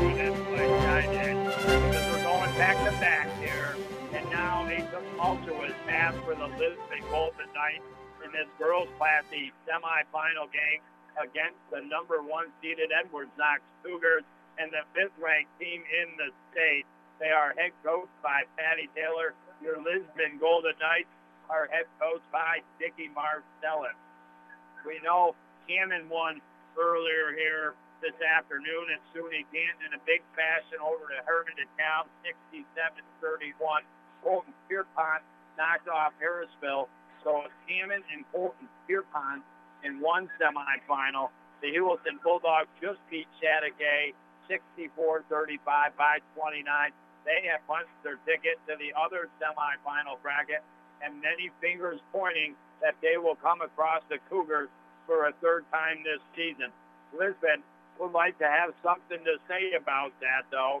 evidence, but I did, because we're going back to back here, and now they took Altua's pass for the Lisbon Golden Knights in this girls' Class E semifinal game against the number one seeded Edwards Knox Cougars and the fifth-ranked team in the state. They are head coached by Patty Taylor. Your Lisbon Golden Knights are head coached by Dickie Marcellus. We know Hammond won earlier here this afternoon at SUNY Canton in a big fashion over to Hermantown, 67-31. Colton-Pierrepont knocked off Parisville. So it's Hammond and Colton-Pierrepont in one semifinal. The Heuvelton Bulldogs just beat Chateaugay 64-35 by 29. They have punched their ticket to the other semifinal bracket, and many fingers pointing that they will come across the Cougars for a third time this season. Lisbon would like to have something to say about that, though.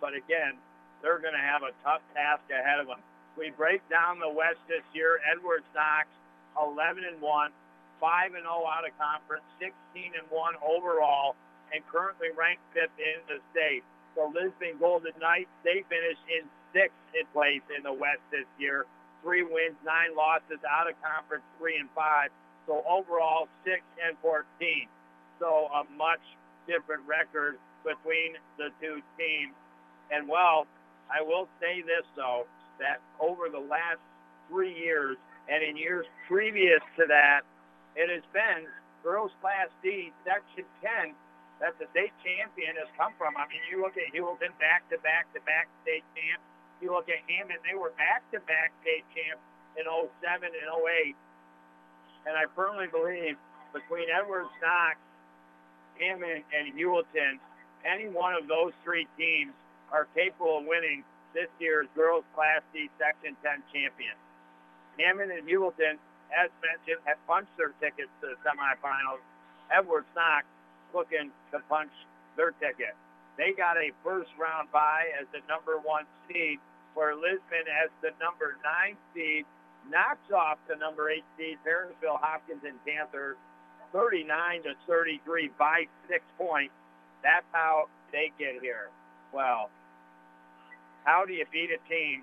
But again, they're going to have a tough task ahead of them. We break down the West this year. Edwards Knox, 11-1, 5-0 out of conference, 16-1 overall, and currently ranked 5th in the state. The Lisbon Golden Knights, they finished in 6th place in the West this year. 3 wins, 9 losses, out of conference 3-5. So overall 6-14. So a much different record between the two teams. And well, I will say this though, that over the last 3 years and in years previous to that, it has been girls Class D Section 10 that the state champion has come from. I mean, you look at Heuvelton, back-to-back-to-back state champs. You look at Hammond, they were back-to-back state champs in 07 and 08. And I firmly believe between Edwards Knox, Hammond, and Heuvelton, any one of those three teams are capable of winning this year's girls Class D Section 10 champion. Hammond and Heuvelton, as mentioned, have punched their tickets to the semifinals. Edwards Knox looking to punch their ticket. They got a first-round bye as the number one seed, where Lisbon, as the number 9 seed, knocks off the number 8 seed, Parisville Hopkins and Panther, 39-33 by 6 points. That's how they get here. Well, how do you beat a team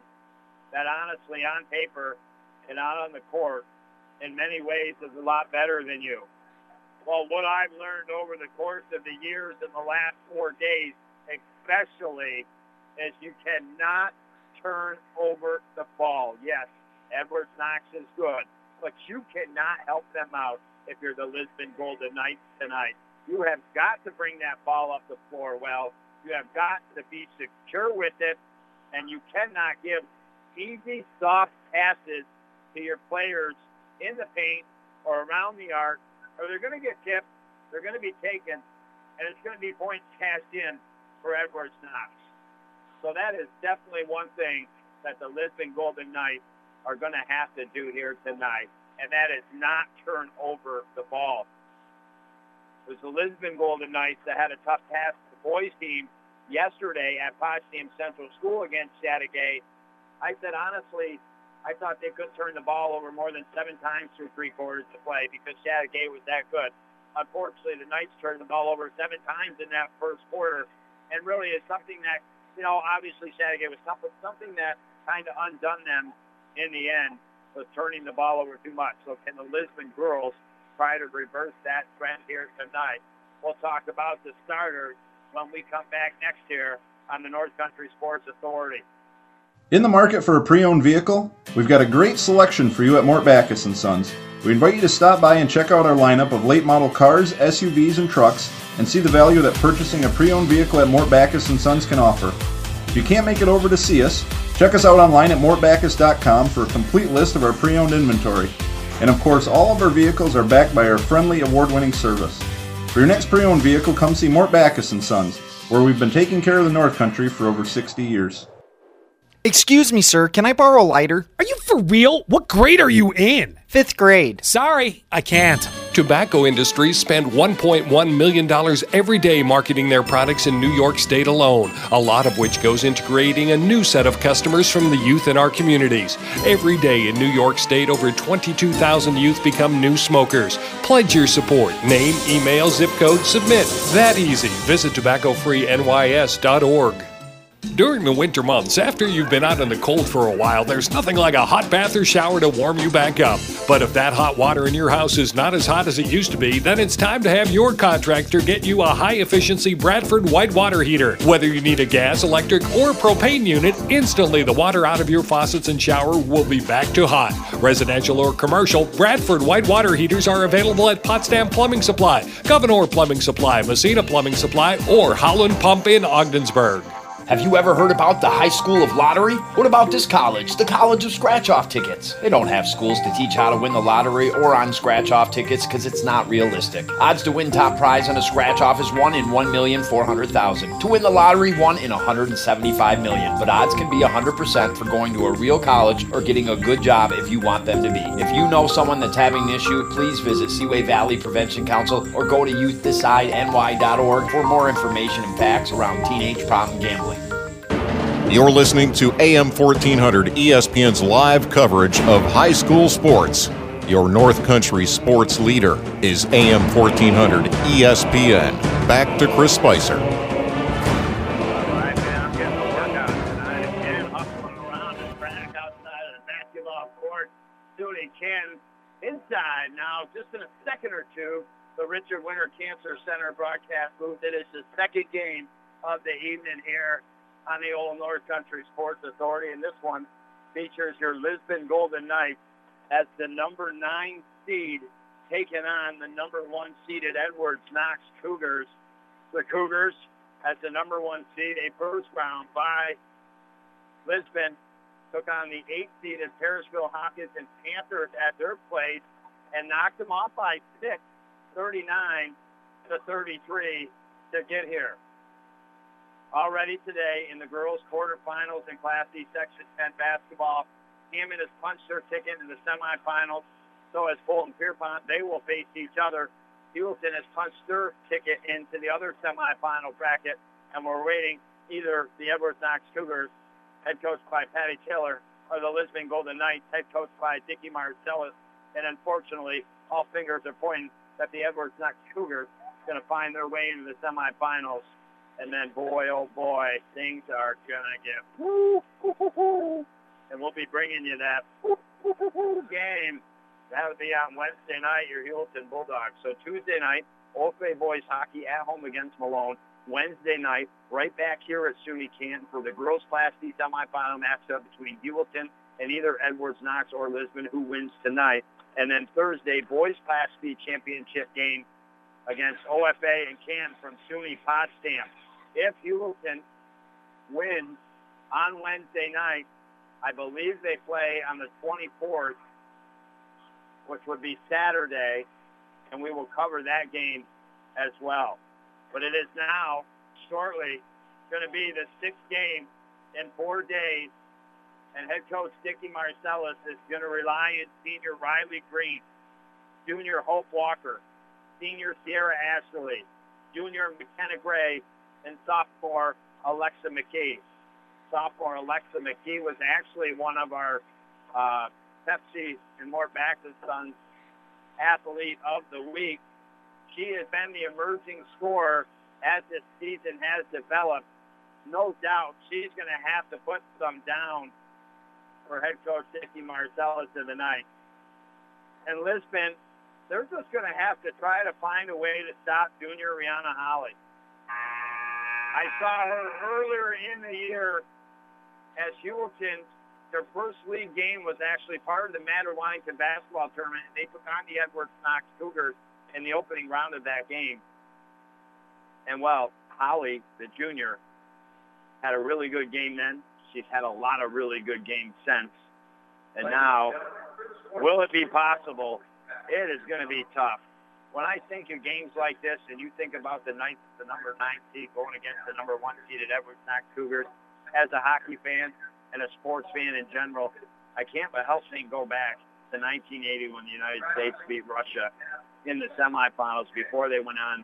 that honestly, on paper and out on the court, in many ways is a lot better than you? Well, what I've learned over the course of the years in the last 4 days, especially, is you cannot turn over the ball. Yes, Edwards Knox is good, but you cannot help them out if you're the Lisbon Golden Knights tonight. You have got to bring that ball up the floor well. You have got to be secure with it, and you cannot give easy, soft passes to your players in the paint or around the arc, or they're going to get tipped, they're going to be taken, and it's going to be points cashed in for Edwards Knox. So that is definitely one thing that the Lisbon Golden Knights are going to have to do here tonight, and that is not turn over the ball. It was the Lisbon Golden Knights that had a tough task to the boys team yesterday at Potsdam Central School against Chateaugay. I said, honestly, I thought they could turn the ball over more than 7 times through 3 quarters to play because Chateaugay was that good. Unfortunately, the Knights turned the ball over 7 times in that first quarter, and really is something that, you know, obviously Chateaugay was tough, but something that kind of undone them in the end was turning the ball over too much. So can the Lisbon girls try to reverse that trend here tonight? We'll talk about the starters when we come back next year on the North Country Sports Authority. In the market for a pre-owned vehicle? We've got a great selection for you at Mort Backus & Sons. We invite you to stop by and check out our lineup of late model cars, SUVs, and trucks, and see the value that purchasing a pre-owned vehicle at Mort Backus & Sons can offer. If you can't make it over to see us, check us out online at mortbackus.com for a complete list of our pre-owned inventory. And of course, all of our vehicles are backed by our friendly, award-winning service. For your next pre-owned vehicle, come see Mort Backus & Sons, where we've been taking care of the North Country for over 60 years. Excuse me, sir. Can I borrow a lighter? Are you for real? What grade are you in? 5th grade. Sorry, I can't. Tobacco industries spend $1.1 million every day marketing their products in New York State alone, a lot of which goes into creating a new set of customers from the youth in our communities. Every day in New York State, over 22,000 youth become new smokers. Pledge your support. Name, email, zip code, submit. That easy. Visit tobaccofreenys.org. During the winter months, after you've been out in the cold for a while, there's nothing like a hot bath or shower to warm you back up. But if that hot water in your house is not as hot as it used to be, then it's time to have your contractor get you a high-efficiency Bradford White Water Heater. Whether you need a gas, electric, or propane unit, instantly the water out of your faucets and shower will be back to hot. Residential or commercial, Bradford White Water Heaters are available at Potsdam Plumbing Supply, Governor Plumbing Supply, Messina Plumbing Supply, or Holland Pump in Ogdensburg. Have you ever heard about the High School of Lottery? What about this college, the College of Scratch-Off Tickets? They don't have schools to teach how to win the lottery or on scratch-off tickets because it's not realistic. Odds to win top prize on a scratch-off is 1 in 1,400,000. To win the lottery, 1 in 175 million. But odds can be 100% for going to a real college or getting a good job if you want them to be. If you know someone that's having an issue, please visit Seaway Valley Prevention Council or go to youthdecidenny.org for more information and facts around teenage problem gambling. You're listening to AM 1400 ESPN's live coverage of high school sports. Your North Country sports leader is AM 1400 ESPN. Back to Chris Spicer. All right, man, I'm getting a workout tonight. Again, hustling around the track outside of the basketball court. SUNY Canton inside now. Just in a second or two, the Richard Winter Cancer Center broadcast booth. It is the second game of the evening here on the old North Country Sports Authority, and this one features your Lisbon Golden Knights as the number 9 seed taking on the number 1 seeded Edwards Knox Cougars. The Cougars, as the number 1 seed, a first round by Lisbon, took on the 8 seeded Parisville Hopkins and Panthers at their place and knocked them off by 6, 39-33 to get here. Already today in the girls' quarterfinals in Class D Section 10 basketball, Hammond has punched their ticket into the semifinals. So has Colton-Pierrepont. They will face each other. Heuvelton has punched their ticket into the other semifinal bracket, and we're waiting either the Edwards Knox Cougars, head coached by Patty Taylor, or the Lisbon Golden Knights, head coached by Dickie Marcellus. And unfortunately, all fingers are pointing that the Edwards Knox Cougars are going to find their way into the semifinals. And then, boy, oh, boy, things are going to get woo-hoo-hoo-hoo. And we'll be bringing you that woo-hoo-hoo-hoo game. That'll be on Wednesday night, your Heuvelton Bulldogs. So Tuesday night, Old Bay boys hockey at home against Malone. Wednesday night, right back here at SUNY Canton for the girls' Class D semifinal matchup between Heuvelton and either Edwards Knox or Lisbon, who wins tonight. And then Thursday, boys' Class D championship game against OFA and Canton from SUNY Potsdam. If Heuvelton wins on Wednesday night, I believe they play on the 24th, which would be Saturday, and we will cover that game as well. But it is now, shortly, going to be the 6th game in 4 days, and head coach Dickie Marcellus is going to rely on senior Riley Green, junior Hope Walker, senior Sierra Ashley, junior McKenna Gray, and sophomore Alexa McKee. Sophomore Alexa McKee was actually one of our Pepsi and Mort Bax's Sons Athlete of the Week. She has been the emerging scorer as this season has developed. No doubt she's going to have to put some down for head coach Dickie Marcellus in the night. And Lisbon, they're just going to have to try to find a way to stop junior Rihanna Holley. I saw her earlier in the year as Heuvelton. Their first league game was actually part of the Madder Wellington basketball tournament, and they took on the Edwards Knox Cougars in the opening round of that game. And, well, Holly, the junior, had a really good game then. She's had a lot of really good games since. And now, will it be possible? It is going to be tough. When I think of games like this and you think about the number 9 seed going against the number 1 seed at Edwards Knox Cougars, as a hockey fan, and a sports fan in general, I can't but help me go back to 1980 when the United States beat Russia in the semifinals before they went on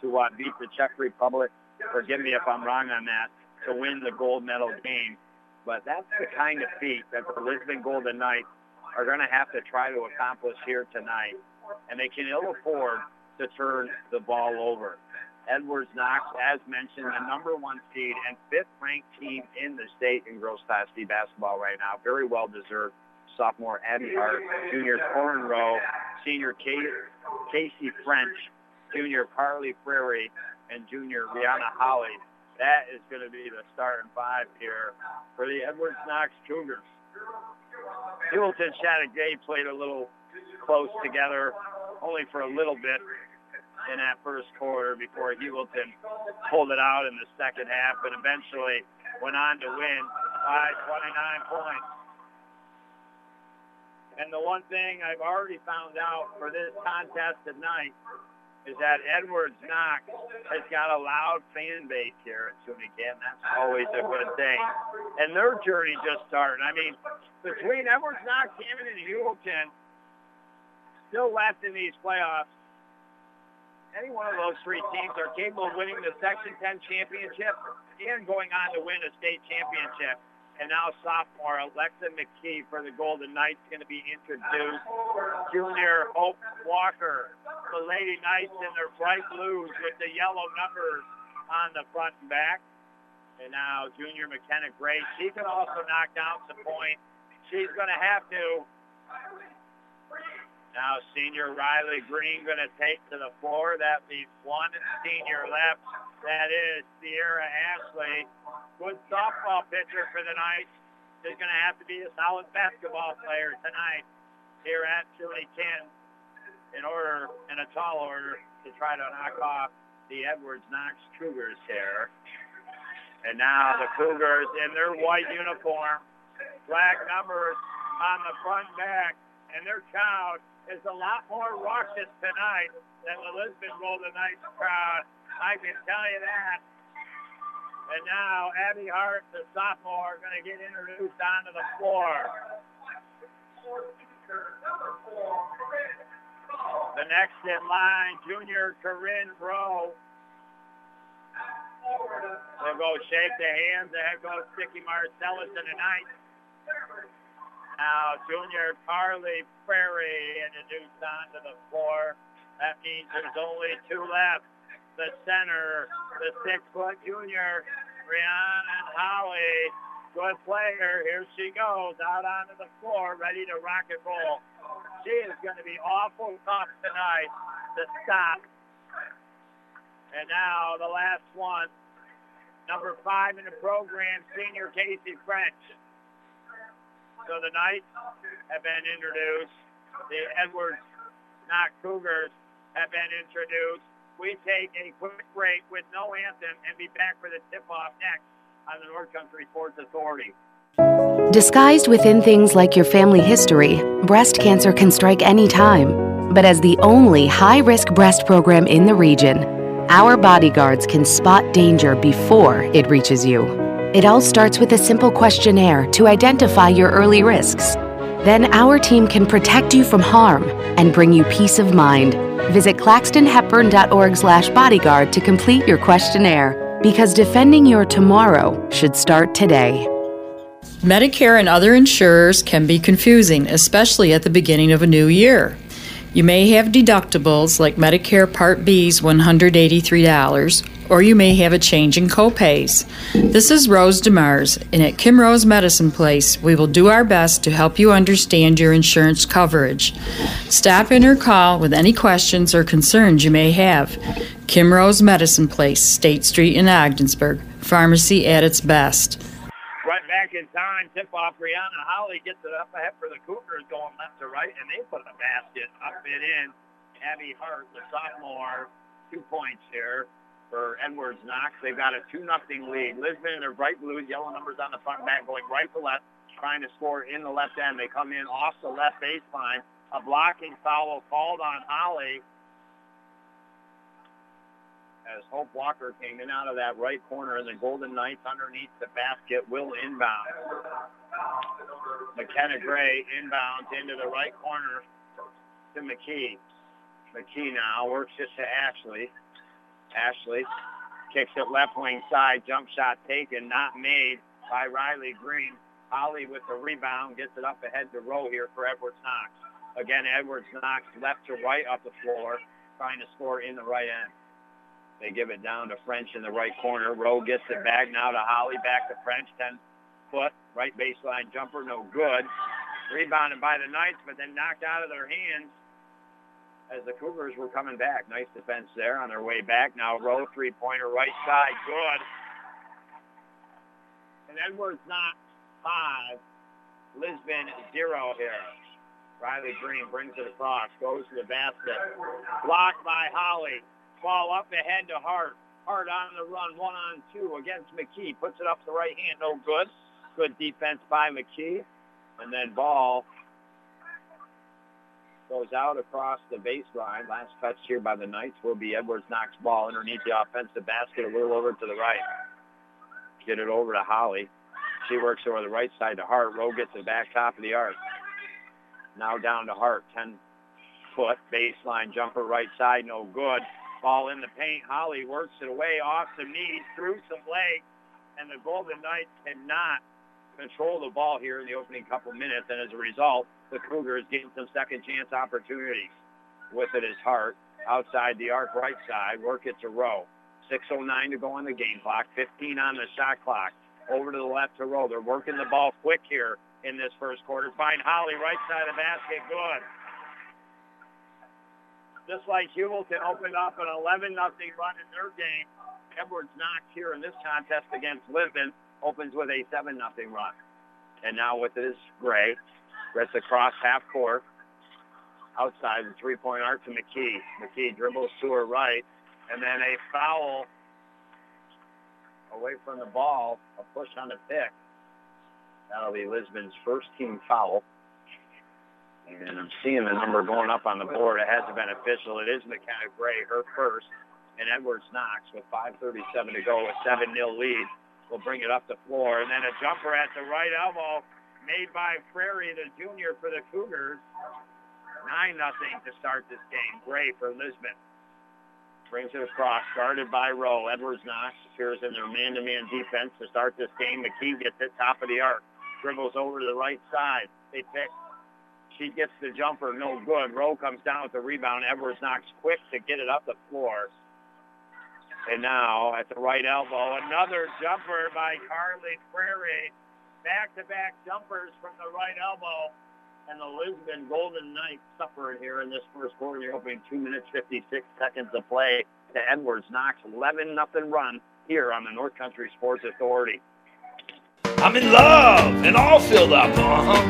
to beat the Czech Republic. Forgive me if I'm wrong on that, to win the gold medal game. But that's the kind of feat that the Lisbon Golden Knights are going to have to try to accomplish here tonight. And they can ill afford to turn the ball over. Edwards Knox, as mentioned, the #1 seed and 5th-ranked team in the state in girls' Class D basketball right now. Very well-deserved. Sophomore Abby Hart, junior Corinne Rowe, senior Casey French, junior Carly Prairie, and junior Rihanna Holley. That is going to be the starting five here for the Edwards Knox Cougars. Heuvelton Chateaugay played a little close together, only for a little bit in that first quarter before Heuvelton pulled it out in the second half, but eventually went on to win by 29 points. And the one thing I've already found out for this contest tonight is that Edwards Knox has got a loud fan base here at SUNY Canton. That's always a good thing. And their journey just started. I mean, between Edwards Knox, Hammond, and Heuvelton, still left in these playoffs, any one of those three teams are capable of winning the Section 10 championship and going on to win a state championship. And now sophomore Alexa McKee for the Golden Knights going to be introduced. Junior Hope Walker, the Lady Knights in their bright blues with the yellow numbers on the front and back. And now junior McKenna Gray. She can also knock down some points. She's going to have to. Now senior Riley Green going to take to the floor. That leaves one senior left. That is Sierra Ashley. Good softball pitcher for the Knights. She's going to have to be a solid basketball player tonight here at SUNY Canton in a tall order to try to knock off the Edwards Knox Cougars here. And now the Cougars in their white uniform, black numbers on the front back, and their crowd is a lot more raucous tonight than the Lisbon Golden Knights crowd. I can tell you that. And now Abby Hart, the sophomore, going to get introduced onto the floor. The next in line, junior Corinne Rowe. They'll go shake the hands. There goes Dickie Marcellus in the night. Now junior Carly Prairie introduced onto the floor. That means there's only two left. The center, the 6-foot junior, Rihanna Holley, good player. Here she goes, out onto the floor, ready to rock and roll. She is going to be awful tough tonight to stop. And now the last one, #5 in the program, senior Casey French. So the Knights have been introduced. The Edwards Knox Cougars have been introduced. We take a quick break with no anthem and be back for the tip-off next on the North Country Sports Authority. Disguised within things like your family history, breast cancer can strike any time. But as the only high-risk breast program in the region, our bodyguards can spot danger before it reaches you. It all starts with a simple questionnaire to identify your early risks. Then our team can protect you from harm and bring you peace of mind. Visit claxtonhepburn.org/bodyguard to complete your questionnaire, because defending your tomorrow should start today. Medicare and other insurers can be confusing, especially at the beginning of a new year. You may have deductibles like Medicare Part B's $183, or you may have a change in copays. This is Rose DeMars, and at Kimrose Medicine Place, we will do our best to help you understand your insurance coverage. Stop in or call with any questions or concerns you may have. Kimrose Medicine Place, State Street in Ogdensburg. Pharmacy at its best. Right back in time, tip-off, Rihanna Holley gets it up ahead for the Cougars going left to right, and they put a basket up and in. Abby Hart, the sophomore, 2 points here for Edwards Knox. They've got a 2-0 lead. Lisbon in their bright blues, yellow numbers on the front back, going right to left, trying to score in the left end. They come in off the left baseline. A blocking foul called on Holley. as Hope Walker came in out of that right corner, and the Golden Knights underneath the basket will inbound. McKenna Gray inbounds into the right corner to McKee. McKee now works it to Ashley. Ashley kicks it left wing side, jump shot taken, not made by Riley Green. Holley with the rebound, gets it up ahead to Rowe here for Edwards Knox. Again, Edwards Knox left to right up the floor, trying to score in the right end. They give it down to French in the right corner. Rowe gets it back now to Holley, back to French, 10-foot, right baseline jumper, no good. Rebounded by the Knights, but then knocked out of their hands as the Cougars were coming back. Nice defense there on their way back. Now Rowe, three-pointer, right side, good. And Edwards Knox 5, Lisbon 0 here. Riley Green brings it across, goes to the basket. Blocked by Holley. Ball up ahead to Hart. Hart on the run, 1-on-2 against McKee. Puts it up the right hand, no good. Good defense by McKee. And then ball goes out across the baseline. Last touch here by the Knights will be Edwards Knox ball underneath the offensive basket, a little over to the right. Get it over to Holley. She works over the right side to Hart. Rowe gets it back top of the arc. Now down to Hart, 10-foot baseline jumper right side, no good. Ball in the paint. Holley works it away off some knees, through some legs, and the Golden Knights cannot control the ball here in the opening couple minutes, and as a result, the Cougars getting some second chance opportunities. With it is Hart, outside the arc right side, work it to Rowe. 6:09 to go on the game clock, 15 on the shot clock. Over to the left to Rowe. They're working the ball quick here in this first quarter. Find Holley, right side of the basket, good. Just like Heuvelton opened up an 11-0 run in their game, Edwards Knox here in this contest against Lisbon opens with a 7-0 run. And now with his Gray, gets across half court, outside the three-point arc to McKee. McKee dribbles to her right, and then a foul away from the ball, a push on the pick. That'll be Lisbon's first team foul. And I'm seeing the number going up on the board. It hasn't been official. It is McKenna Gray, her first. And Edwards Knox with 5:37 to go, a 7-0 lead, will bring it up the floor. And then a jumper at the right elbow made by Prairie, the junior for the Cougars. 9-0 to start this game. Gray for Lisbon. Brings it across, guarded by Rowe. Edwards Knox appears in their man-to-man defense to start this game. McKee gets it top of the arc. Dribbles over to the right side. They pick. She gets the jumper, no good. Rowe comes down with the rebound. Edwards Knox quick to get it up the floor. And now at the right elbow, another jumper by Carly Prairie. Back-to-back jumpers from the right elbow. And the Lisbon Golden Knights suffering here in this first quarter. You're opening 2 minutes, 56 seconds of play to Edwards Knox. 11-0 run here on the North Country Sports Authority. I'm in love and all filled up.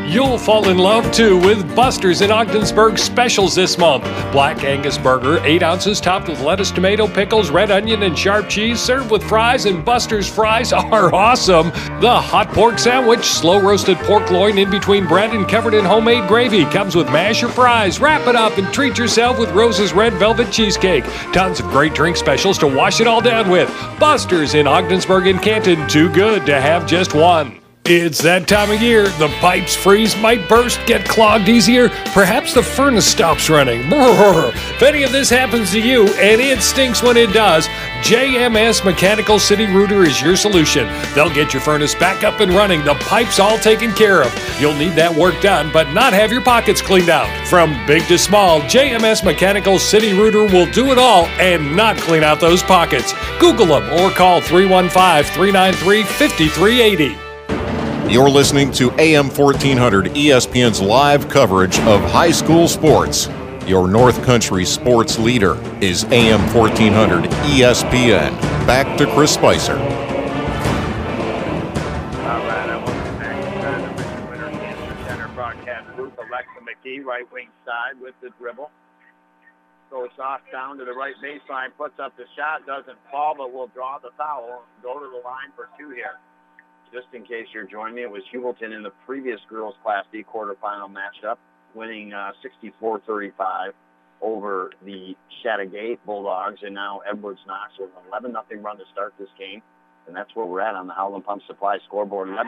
You'll fall in love too with Buster's and Ogdensburg specials this month. Black Angus burger, 8 ounces, topped with lettuce, tomato, pickles, red onion, and sharp cheese, served with fries, and Buster's fries are awesome. The hot pork sandwich, slow roasted pork loin in between bread and covered in homemade gravy, comes with mash or fries. Wrap it up and treat yourself with Rose's red velvet cheesecake. Tons of great drink specials to wash it all down with. Buster's in Ogdensburg and Canton, too good to have just one. It's that time of year. The pipes freeze, might burst, get clogged easier. Perhaps the furnace stops running. Brrr. If any of this happens to you, and it stinks when it does, JMS Mechanical City Rooter is your solution. They'll get your furnace back up and running, the pipes all taken care of. You'll need that work done, but not have your pockets cleaned out. From big to small, JMS Mechanical City Rooter will do it all and not clean out those pockets. Google them or call 315-393-5380. You're listening to AM 1400 ESPN's live coverage of high school sports. Your North Country sports leader is AM 1400 ESPN. Back to Chris Spicer. All right, I welcome back to the Richard Winter Cancer Center broadcast group. Alexa McKee, right wing side with the dribble. Goes off down to the right baseline, puts up the shot, doesn't fall, but will draw the foul and go to the line for two here. Just in case you're joining me, it was Heuvelton in the previous girls' Class D quarterfinal matchup, winning 64-35. over the Chateaugay Bulldogs, and now Edwards Knox with an 11-0 run to start this game. And that's where we're at on the Howland Pump Supply scoreboard, 11-0,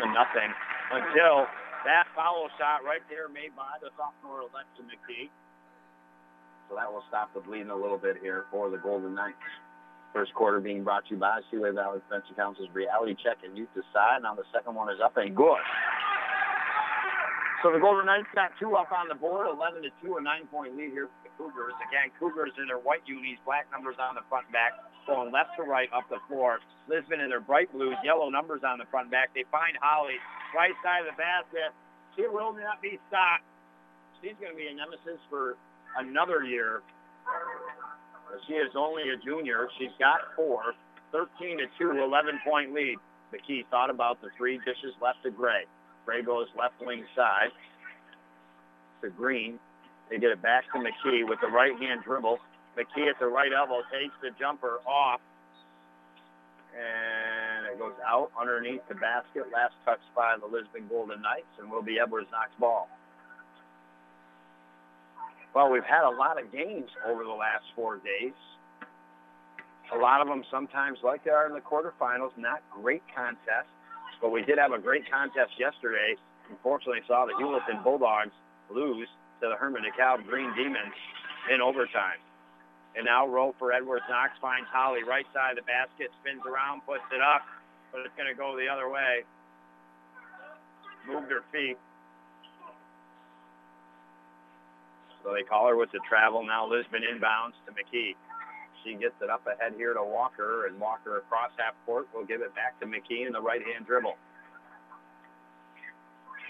until that foul shot right there made by the sophomore Alexa McKee. So that will stop the bleeding a little bit here for the Golden Knights. First quarter being brought to you by Seaway Valley Prevention Council's Reality Check and Youth Decide. Now the second one is up and good. So the Golden Knights got two up on the board, 11-2, a 9-point lead here for the Cougars. Again, Cougars in their white unis, black numbers on the front and back, going left to right up the floor. Lisbon in their bright blues, yellow numbers on the front and back. They find Holley, right side of the basket. She will not be stopped. She's going to be a nemesis for another year. She is only a junior. She's got four. 13-2, 11-point lead. McKee thought about the three, dishes left to Gray. Gray goes left wing side to Green. They get it back to McKee with the right-hand dribble. McKee at the right elbow takes the jumper off, and it goes out underneath the basket. Last touch by the Lisbon Golden Knights, and will be Edwards Knox ball. Well, we've had a lot of games over the last 4 days. A lot of them sometimes, like they are in the quarterfinals, not great contests. But we did have a great contest yesterday. Unfortunately, saw the Heuvelton Bulldogs lose to the Herman-DeKalb Green Demons in overtime. And now Rowe for Edwards Knox finds Holley right side of the basket, spins around, puts it up, but it's going to go the other way. Moved her feet. So they call her with the travel. Now Lisbon inbounds to McKee. She gets it up ahead here to Walker, and Walker across half court will give it back to McKee in the right-hand dribble.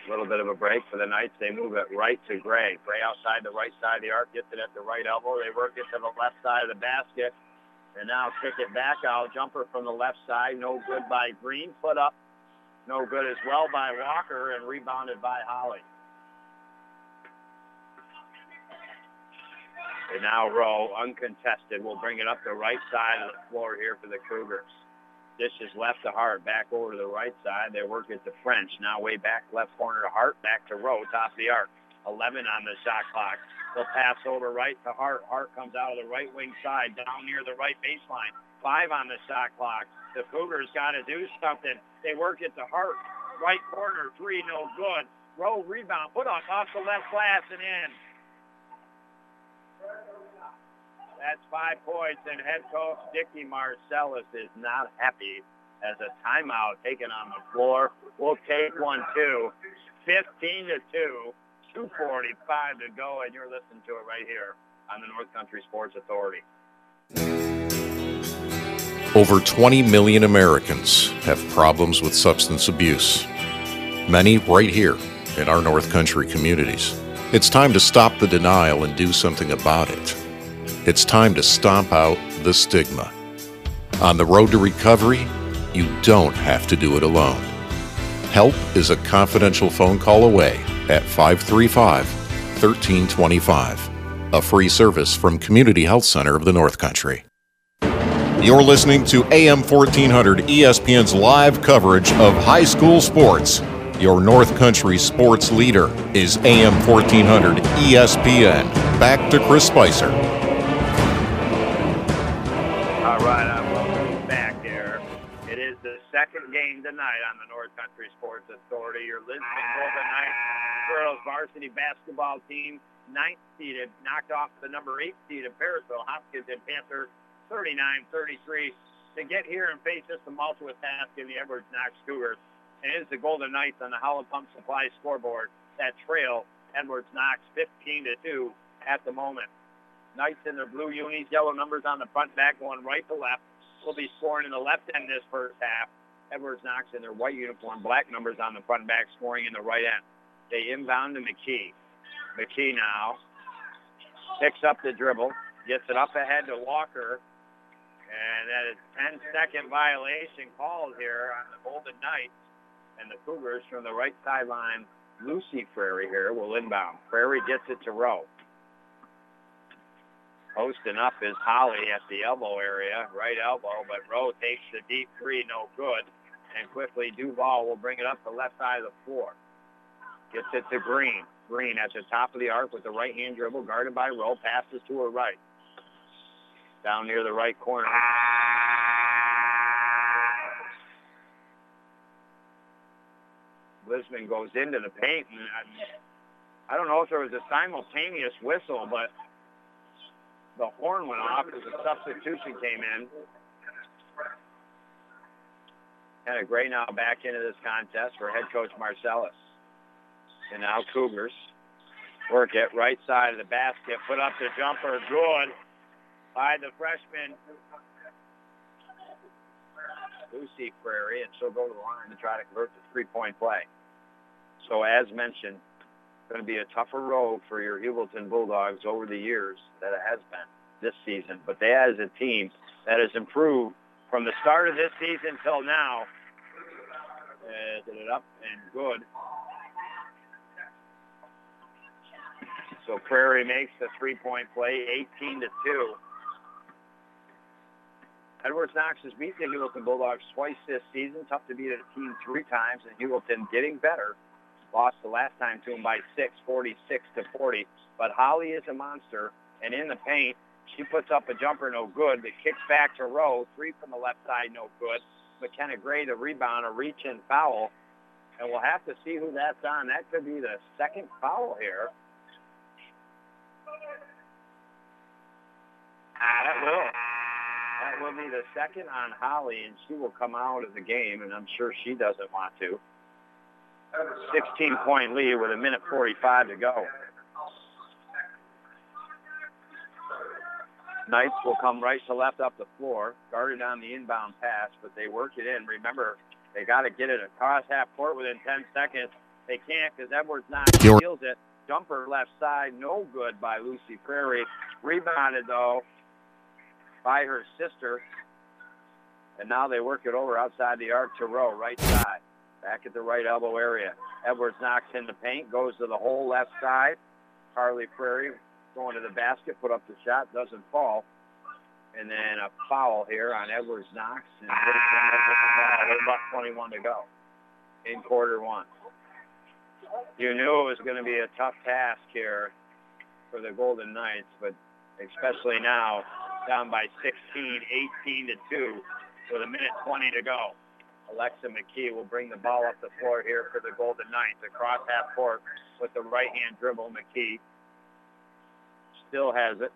A little bit of a break for the Knights. They move it right to Gray. Gray outside the right side of the arc, gets it at the right elbow. They work it to the left side of the basket, and now kick it back out. Jumper from the left side, no good by Green. Foot up, no good as well by Walker, and rebounded by Holley. And now Rowe, uncontested, will bring it up the right side of the floor here for the Cougars. This is left to Hart, back over to the right side. They work it to French. Now way back left corner to Hart, back to Rowe, top of the arc. 11 on the shot clock. They'll pass over right to Hart. Hart comes out of the right wing side, down near the right baseline. 5 on the shot clock. The Cougars got to do something. They work it to Hart, right corner, 3, no good. Rowe rebound, put on off the left glass and in. That's 5 points, and head coach Dickie Marcellus is not happy as a timeout taken on the floor. We'll take one, too. 15-2, 2:45 to go, and you're listening to it right here on the North Country Sports Authority. Over 20 million Americans have problems with substance abuse, many right here in our North Country communities. It's time to stop the denial and do something about it. It's time to stomp out the stigma. On the road to recovery, you don't have to do it alone. Help is a confidential phone call away at 535-1325, a free service from Community Health Center of the North Country. You're listening to AM 1400 ESPN's live coverage of high school sports. Your North Country sports leader is AM 1400 ESPN. Back to Chris Spicer. All right, I'm welcome back there. It is the second game tonight on the North Country Sports Authority. Your Lisbon Golden Knights girls varsity basketball team, 9th seeded, knocked off the number 8 seeded Parisville Hopkins and Panther 39-33 to get here and face this tumultuous task in the Edwards Knox Cougars. And it is the Golden Knights on the Holland Pump Supply scoreboard that trail Edwards Knox 15-2 at the moment. Knights in their blue unis, yellow numbers on the front back going right to left. Will be scoring in the left end this first half. Edwards Knox in their white uniform, black numbers on the front back scoring in the right end. They inbound to McKee. McKee now picks up the dribble, gets it up ahead to Walker. And that is 10-second violation called here on the Golden Knights. And the Cougars from the right sideline, Lucy Prairie here will inbound. Prairie gets it to Rowe. Posting up is Holley at the elbow area, right elbow, but Rowe takes the deep three, no good. And quickly Duval will bring it up the left side of the floor. Gets it to Green. Green at the top of the arc with the right-hand dribble, guarded by Rowe, passes to her right. Down near the right corner. Lisbon goes into the paint, and I don't know if there was a simultaneous whistle, but the horn went off as a substitution came in. And a Gray now back into this contest for head coach Marcellus. And now Cougars work it right side of the basket, put up the jumper, good by the freshman Lucy Prairie, and she'll go to the line to try to convert the three-point play. So as mentioned, going to be a tougher road for your Heuvelton Bulldogs over the years than it has been this season. But they, as a team that has improved from the start of this season till now, did it up and good. So Prairie makes the three-point play, 18-2. Edwards Knox has beaten the Heuvelton Bulldogs twice this season. Tough to beat a team three times, and Heuvelton getting better. Lost the last time to him by 6, 46-40. But Holley is a monster, and in the paint, she puts up a jumper, no good. The kicks back to Rowe, three from the left side, no good. McKenna Gray, the rebound, a reach-in foul. And we'll have to see who that's on. That could be the second foul here. That will be the second on Holley, and she will come out of the game, and I'm sure she doesn't want to. 16-point lead with 1:45 to go. Knights will come right to left up the floor, guarded on the inbound pass, but they work it in. Remember, they got to get it across half court within 10 seconds. They can't because Edwards Knox steals it. Jumper left side, no good by Lucy Prairie. Rebounded, though, by her sister. And now they work it over outside the arc to Rowe, right side. Back at the right elbow area. Edwards Knox in the paint, goes to the hole left side. Carly Prairie going to the basket, put up the shot, doesn't fall. And then a foul here on Edwards Knox. And there's about 21 to go in quarter one. You knew it was going to be a tough task here for the Golden Knights, but especially now down by 16, 18-2 with 1:20 to go. Alexa McKee will bring the ball up the floor here for the Golden Knights. Across half court with the right-hand dribble. McKee still has it.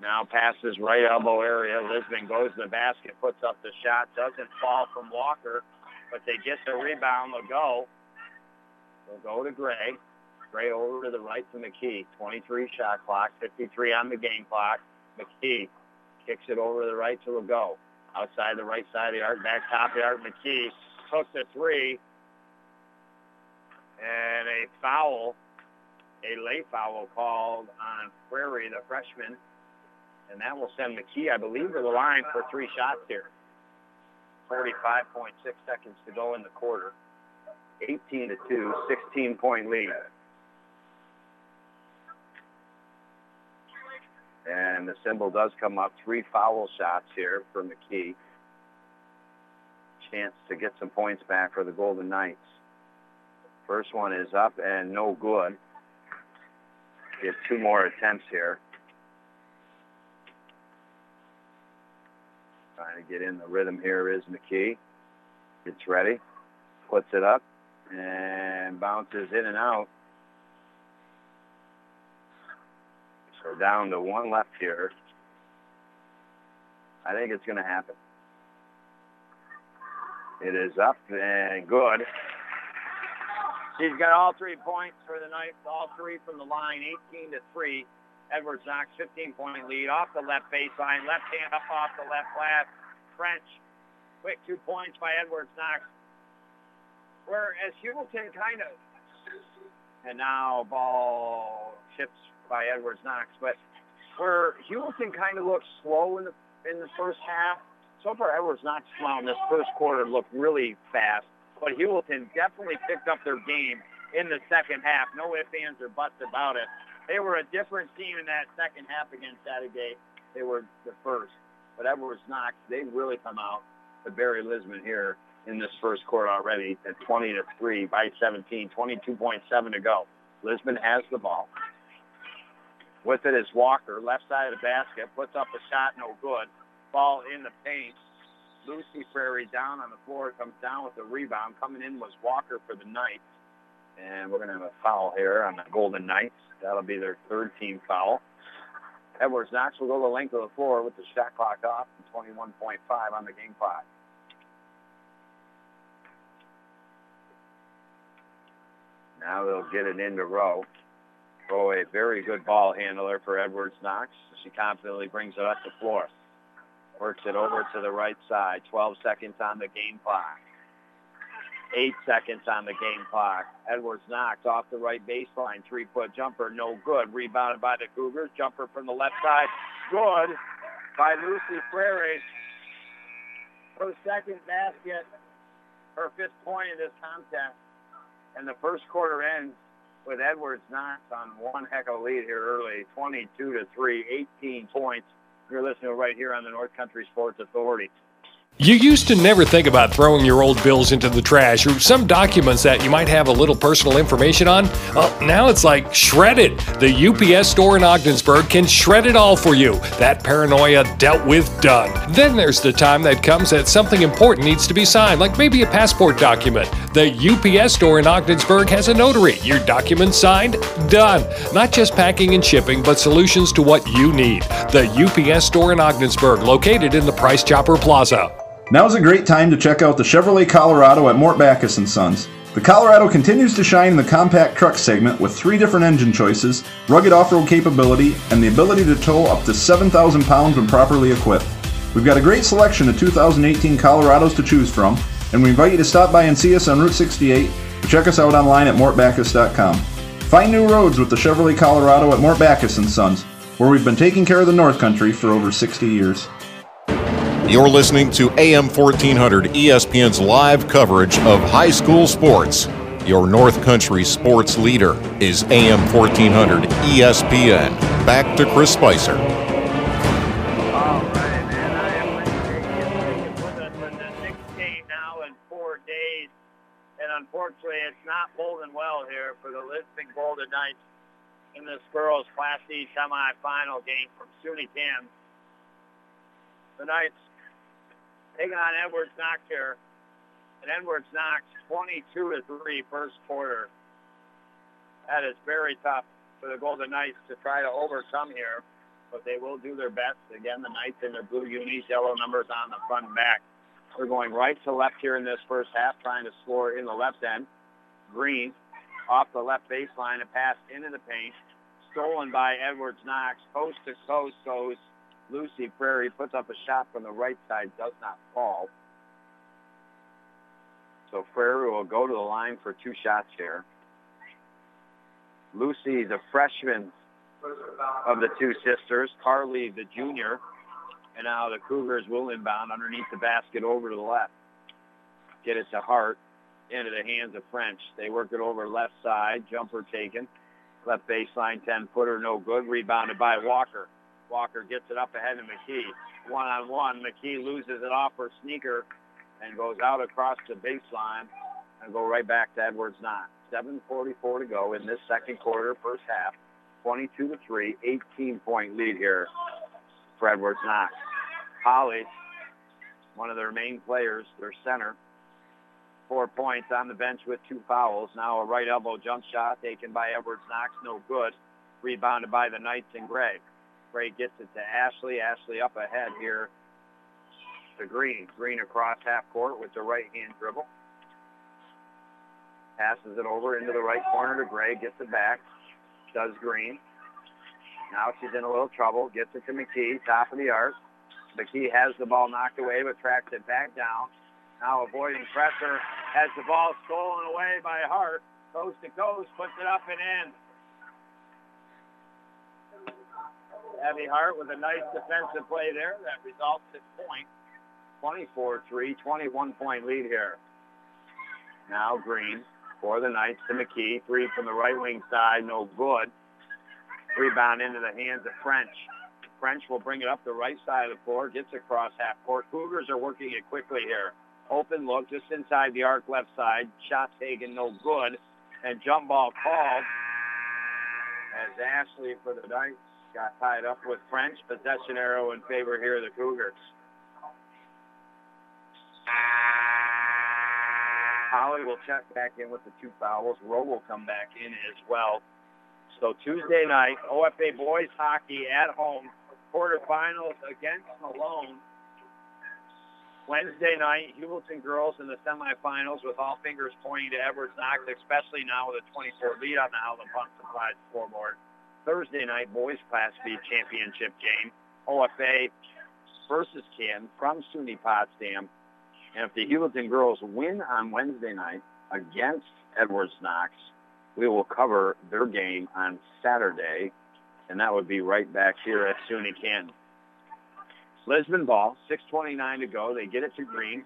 Now passes right elbow area. Lisbon goes to the basket, puts up the shot. Doesn't fall from Walker, but they get the rebound. They'll go to Gray. Gray over to the right to McKee. 23 shot clock, 53 on the game clock. McKee kicks it over to the right to Legault. Outside the right side of the arc, back top of the arc, McKee took the three. And a foul, a late foul called on Prairie, the freshman. And that will send McKee, I believe, to the line for three shots here. 45.6 seconds to go in the quarter. 18-2, 16-point lead. And the symbol does come up. Three foul shots here for McKee. Chance to get some points back for the Golden Knights. First one is up and no good. Get two more attempts here. Trying to get in the rhythm here is McKee. Gets ready. Puts it up and bounces in and out. We're down to one left here. I think it's going to happen. It is up and good. She's got all 3 points for the Knights, all three from the line, 18-3. Edwards Knox, 15-point lead off the left baseline, left hand up off the left glass. French, quick 2 points by Edwards Knox. Whereas Heuvelton kind of, and now ball chips by Edwards Knox, but where Heuvelton kind of looked slow in the first half, so far Edwards Knox in this first quarter looked really fast, but Heuvelton definitely picked up their game in the second half. No ifs, ands, or buts about it. They were a different team in that second half against Chateaugay. They were the first, but Edwards Knox, they really come out to bury Lisbon here in this first quarter already at 20-3 by 17, 22.7 to go. Lisbon has the ball. With it is Walker, left side of the basket, puts up a shot, no good. Ball in the paint. Lucy Prairie down on the floor, comes down with the rebound. Coming in was Walker for the Knights. And we're going to have a foul here on the Golden Knights. That'll be their third team foul. Edwards Knox will go the length of the floor with the shot clock off and 21.5 on the game clock. Now they'll get it into Rowe. Rowe, a very good ball handler for Edwards Knox. She confidently brings it up the floor. Works it over to the right side. 12 seconds on the game clock. 8 seconds on the game clock. Edwards Knox off the right baseline. Three-foot jumper, no good. Rebounded by the Cougars. Jumper from the left side. Good by Lucy Prairie. Her second basket, her fifth point in this contest. And the first quarter ends with Edwards Knox on one heck of a lead here early. 22-3, 18 points. You're listening right here on the North Country Sports Authority. You used to never think about throwing your old bills into the trash or some documents that you might have a little personal information on. Well, now it's like shred it. The UPS Store in Ogdensburg can shred it all for you. That paranoia dealt with, done. Then there's the time that comes that something important needs to be signed, like maybe a passport document. The UPS Store in Ogdensburg has a notary. Your documents signed, done. Not just packing and shipping, but solutions to what you need. The UPS Store in Ogdensburg, located in the Price Chopper Plaza. Now's a great time to check out the Chevrolet Colorado at Mort Backus & Sons. The Colorado continues to shine in the compact truck segment with 3 different engine choices, rugged off-road capability, and the ability to tow up to 7,000 pounds when properly equipped. We've got a great selection of 2018 Colorados to choose from, and we invite you to stop by and see us on Route 68 or check us out online at mortbackus.com. Find new roads with the Chevrolet Colorado at Mort Backus & Sons, where we've been taking care of the North Country for over 60 years. You're listening to AM 1400 ESPN's live coverage of high school sports. Your North Country sports leader is AM 1400 ESPN. Back to Chris Spicer. All right, man. I am with us in the sixth game now in 4 days. And unfortunately, it's not holding well here for the Lisbon Golden Knights in this girls' Class D semifinal game from SUNY Canton. The Knights taking on Edwards Knox here. And Edwards Knox 22-3 first quarter. That is very tough for the Golden Knights to try to overcome here, but they will do their best. Again, the Knights in their blue unis, yellow numbers on the front and back. They're going right to left here in this first half, trying to score in the left end. Green off the left baseline, a pass into the paint, stolen by Edwards Knox. Coast to coast goes Lucy Prairie, puts up a shot from the right side, does not fall. So Prairie will go to the line for 2 shots here. Lucy, the freshman of the 2 sisters, Carly, the junior, and now the Cougars will inbound underneath the basket over to the left. Get it to Hart, into the hands of French. They work it over left side, jumper taken. Left baseline, 10-footer, no good, rebounded by Walker. Walker gets it up ahead of McKee. One-on-one, McKee loses it off her sneaker and goes out across the baseline and go right back to Edwards Knox. 7:44 to go in this second quarter, first half. 22-3, 18-point lead here for Edwards Knox. Holley, one of their main players, their center, 4 points on the bench with 2 fouls. Now a right elbow jump shot taken by Edwards Knox, no good. Rebounded by the Knights and Gray. Gray gets it to Ashley. Ashley up ahead here to Green. Green across half court with the right-hand dribble. Passes it over into the right corner to Gray. Gets it back. Does Green. Now she's in a little trouble. Gets it to McKee. Top of the arc. McKee has the ball knocked away but tracks it back down. Now avoiding pressure. Has the ball stolen away by Hart. Coast to coast. Puts it up and in. Abby Hart with a nice defensive play there that results in point. 24-3, 21-point lead here. Now Green for the Knights to McKee. 3 from the right wing side, no good. Rebound into the hands of French. French will bring it up the right side of the floor, gets across half court. Cougars are working it quickly here. Open look just inside the arc left side. Shot taken, no good. And jump ball called as Ashley for the Knights got tied up with French. Possession arrow in favor here of the Cougars. Holly will check back in with the two fouls. Rowe will come back in as well. So Tuesday night, OFA boys hockey at home, quarterfinals against Malone. Wednesday night, Heuvelton girls in the semifinals with all fingers pointing to Edwards Knox, especially now with a 24 lead on the Holland Pump Supply scoreboard. Thursday night, boys Class B championship game, OFA versus Canton from SUNY Potsdam. And if the Heuvelton girls win on Wednesday night against Edwards Knox, we will cover their game on Saturday, and that would be right back here at SUNY Canton. Lisbon ball, 6:29 to go. They get it to Green.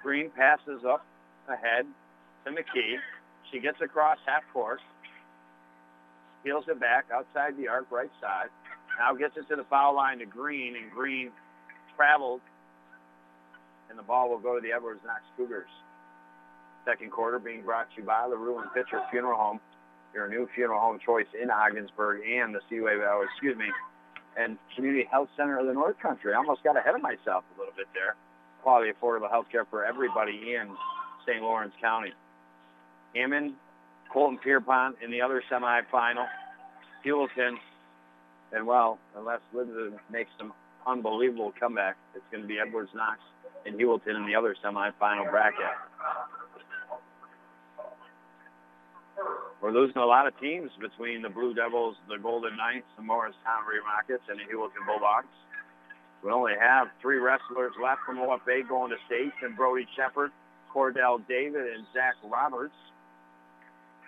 Green passes up ahead to McKee. She gets across half court, peels it back outside the arc right side. Now gets it to the foul line to Green, and Green traveled, and the ball will go to the Edwards Knox Cougars. Second quarter being brought to you by the Ruin Pitcher Funeral Home, your new funeral home choice in Ogdensburg and the Seaway Valley, and Community Health Center of the North Country. I almost got ahead of myself a little bit there. Quality, affordable health care for everybody in St. Lawrence County. Hammond, Colton-Pierrepont in the other semifinal. Heuvelton, and well, unless Lisbon makes some unbelievable comeback, it's going to be Edwards Knox and Heuvelton in the other semifinal bracket. We're losing a lot of teams between the Blue Devils, the Golden Knights, the Morristown Rockets, and the Hewlett Bulldogs. We only have three wrestlers left from OFA going to states, and Brody Shepard, Cordell David, and Zach Roberts.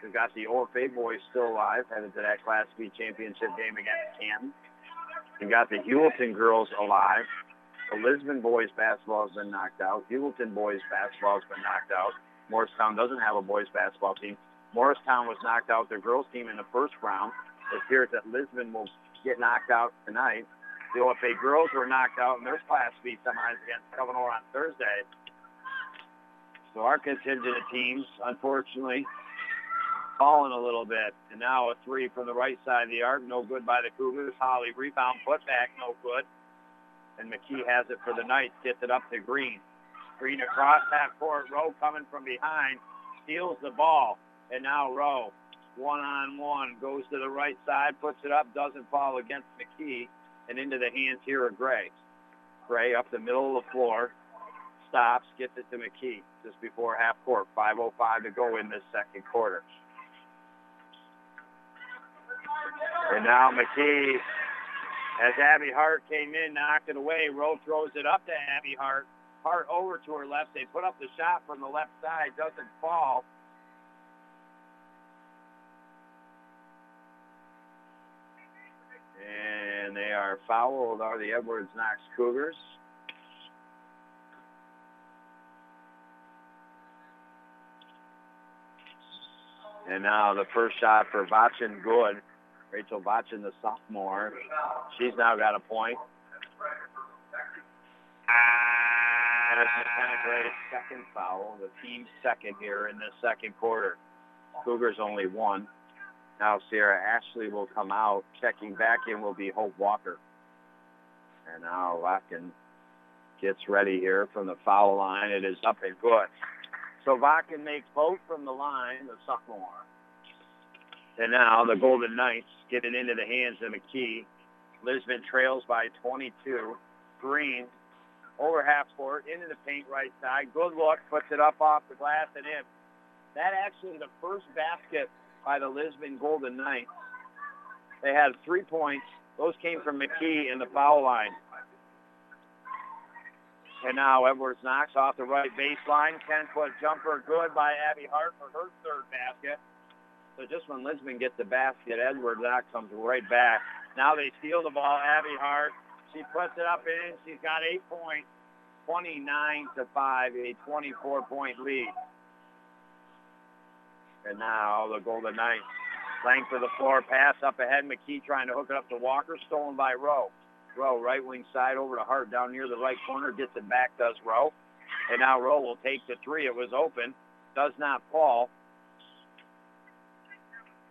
We've got the OFA boys still alive, headed to that Class B championship game against Canton. We've got the Hewlett girls alive. The Lisbon boys basketball has been knocked out. Hewlett boys basketball has been knocked out. Morristown doesn't have a boys basketball team. Morristown was knocked out. Their girls team in the first round. It appears that Lisbon will get knocked out tonight. The OFA girls were knocked out in their Class B semis against Covenor on Thursday. So our contingent of teams, unfortunately, falling a little bit. And now a three from the right side of the arc. No good by the Cougars. Holley rebound, put back, no good. And McKee has it for the Knights. Gets it up to Green. Green across half court. Rowe coming from behind. Steals the ball. And now Rowe, one-on-one, goes to the right side, puts it up, doesn't fall against McKee, and into the hands here of Gray. Gray up the middle of the floor, stops, gets it to McKee just before half court. 5:05 to go in this second quarter. And now McKee, as Abby Hart came in, knocked it away. Rowe throws it up to Abby Hart. Hart over to her left. They put up the shot from the left side, doesn't fall. And they are fouled, are the Edwards Knox Cougars. And now the first shot for Bakken, good. Rachel Bakken, the sophomore. She's now got a point. And it's McKenna Gray's second foul, the team's second here in the second quarter. Cougars only one. Now Sierra Ashley will come out. Checking back in will be Hope Walker. And now Bakken gets ready here from the foul line. It is up and good. So Bakken makes both from the line, the sophomore. And now the Golden Knights get it into the hands of McKee. Lisbon trails by 22. Green over half court, into the paint right side. Good look, puts it up off the glass and in. That actually is the first basket by the Lisbon Golden Knights. They had 3 points. Those came from McKee in the foul line. And now Edwards Knox off the right baseline. 10-foot jumper, good by Abby Hart for her third basket. So just when Lisbon gets the basket, Edwards Knox comes right back. Now they steal the ball. Abby Hart, she puts it up in. She's got 8 points, 29-5, a 24-point lead. And now the Golden Knights. Length of the floor, pass up ahead. McKee trying to hook it up to Walker, stolen by Rowe. Rowe, right wing side over to Hart down near the right corner, gets it back, does Rowe. And now Rowe will take the three. It was open. Does not fall.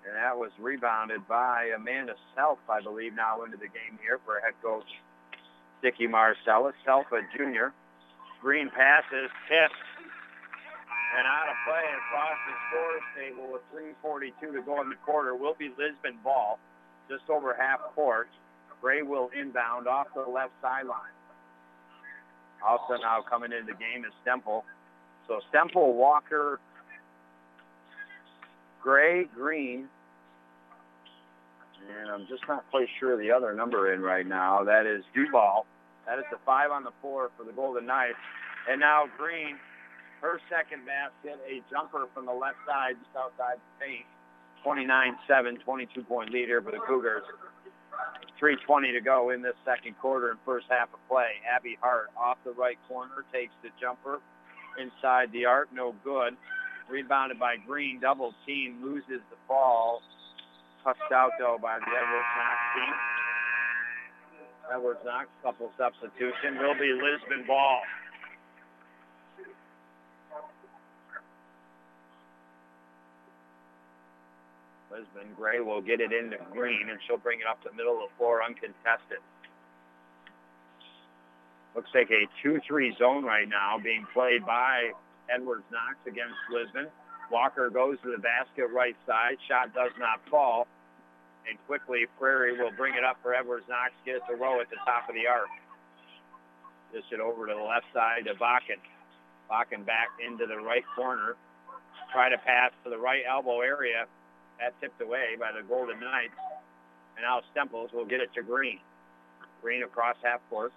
And that was rebounded by Amanda Self, I believe, now into the game here for head coach Dickie Marcellus. Self, a junior. Green passes, tipped, and out of play across the scorer's table with 3:42 to go in the quarter will be Lisbon ball, just over half court. Gray will inbound off the left sideline. Also now coming into the game is Stemple. So Stemple, Walker, Gray, Green, and I'm just not quite sure the other number in right now. That is Duval. That is the 5 on the floor for the Golden Knights. And now Green, her second basket, a jumper from the left side, just outside the paint. 29-7, 22-point lead here for the Cougars. 3:20 to go in this second quarter and first half of play. Abby Hart off the right corner, takes the jumper inside the arc, no good. Rebounded by Green, double team, loses the ball. Cussed out, though, by the Edwards Knox team. Edwards Knox, couple substitution, will be Lisbon ball. Lisbon Gray will get it into Green, and she'll bring it up to the middle of the floor uncontested. Looks like a 2-3 zone right now being played by Edwards Knox against Lisbon. Walker goes to the basket right side. Shot does not fall. And quickly, Prairie will bring it up for Edwards Knox. Get it to Rowe at the top of the arc. Just it over to the left side to Bakken. Bakken back into the right corner. Try to pass to the right elbow area. That tipped away by the Golden Knights. And now Stemples will get it to Green. Green across half court.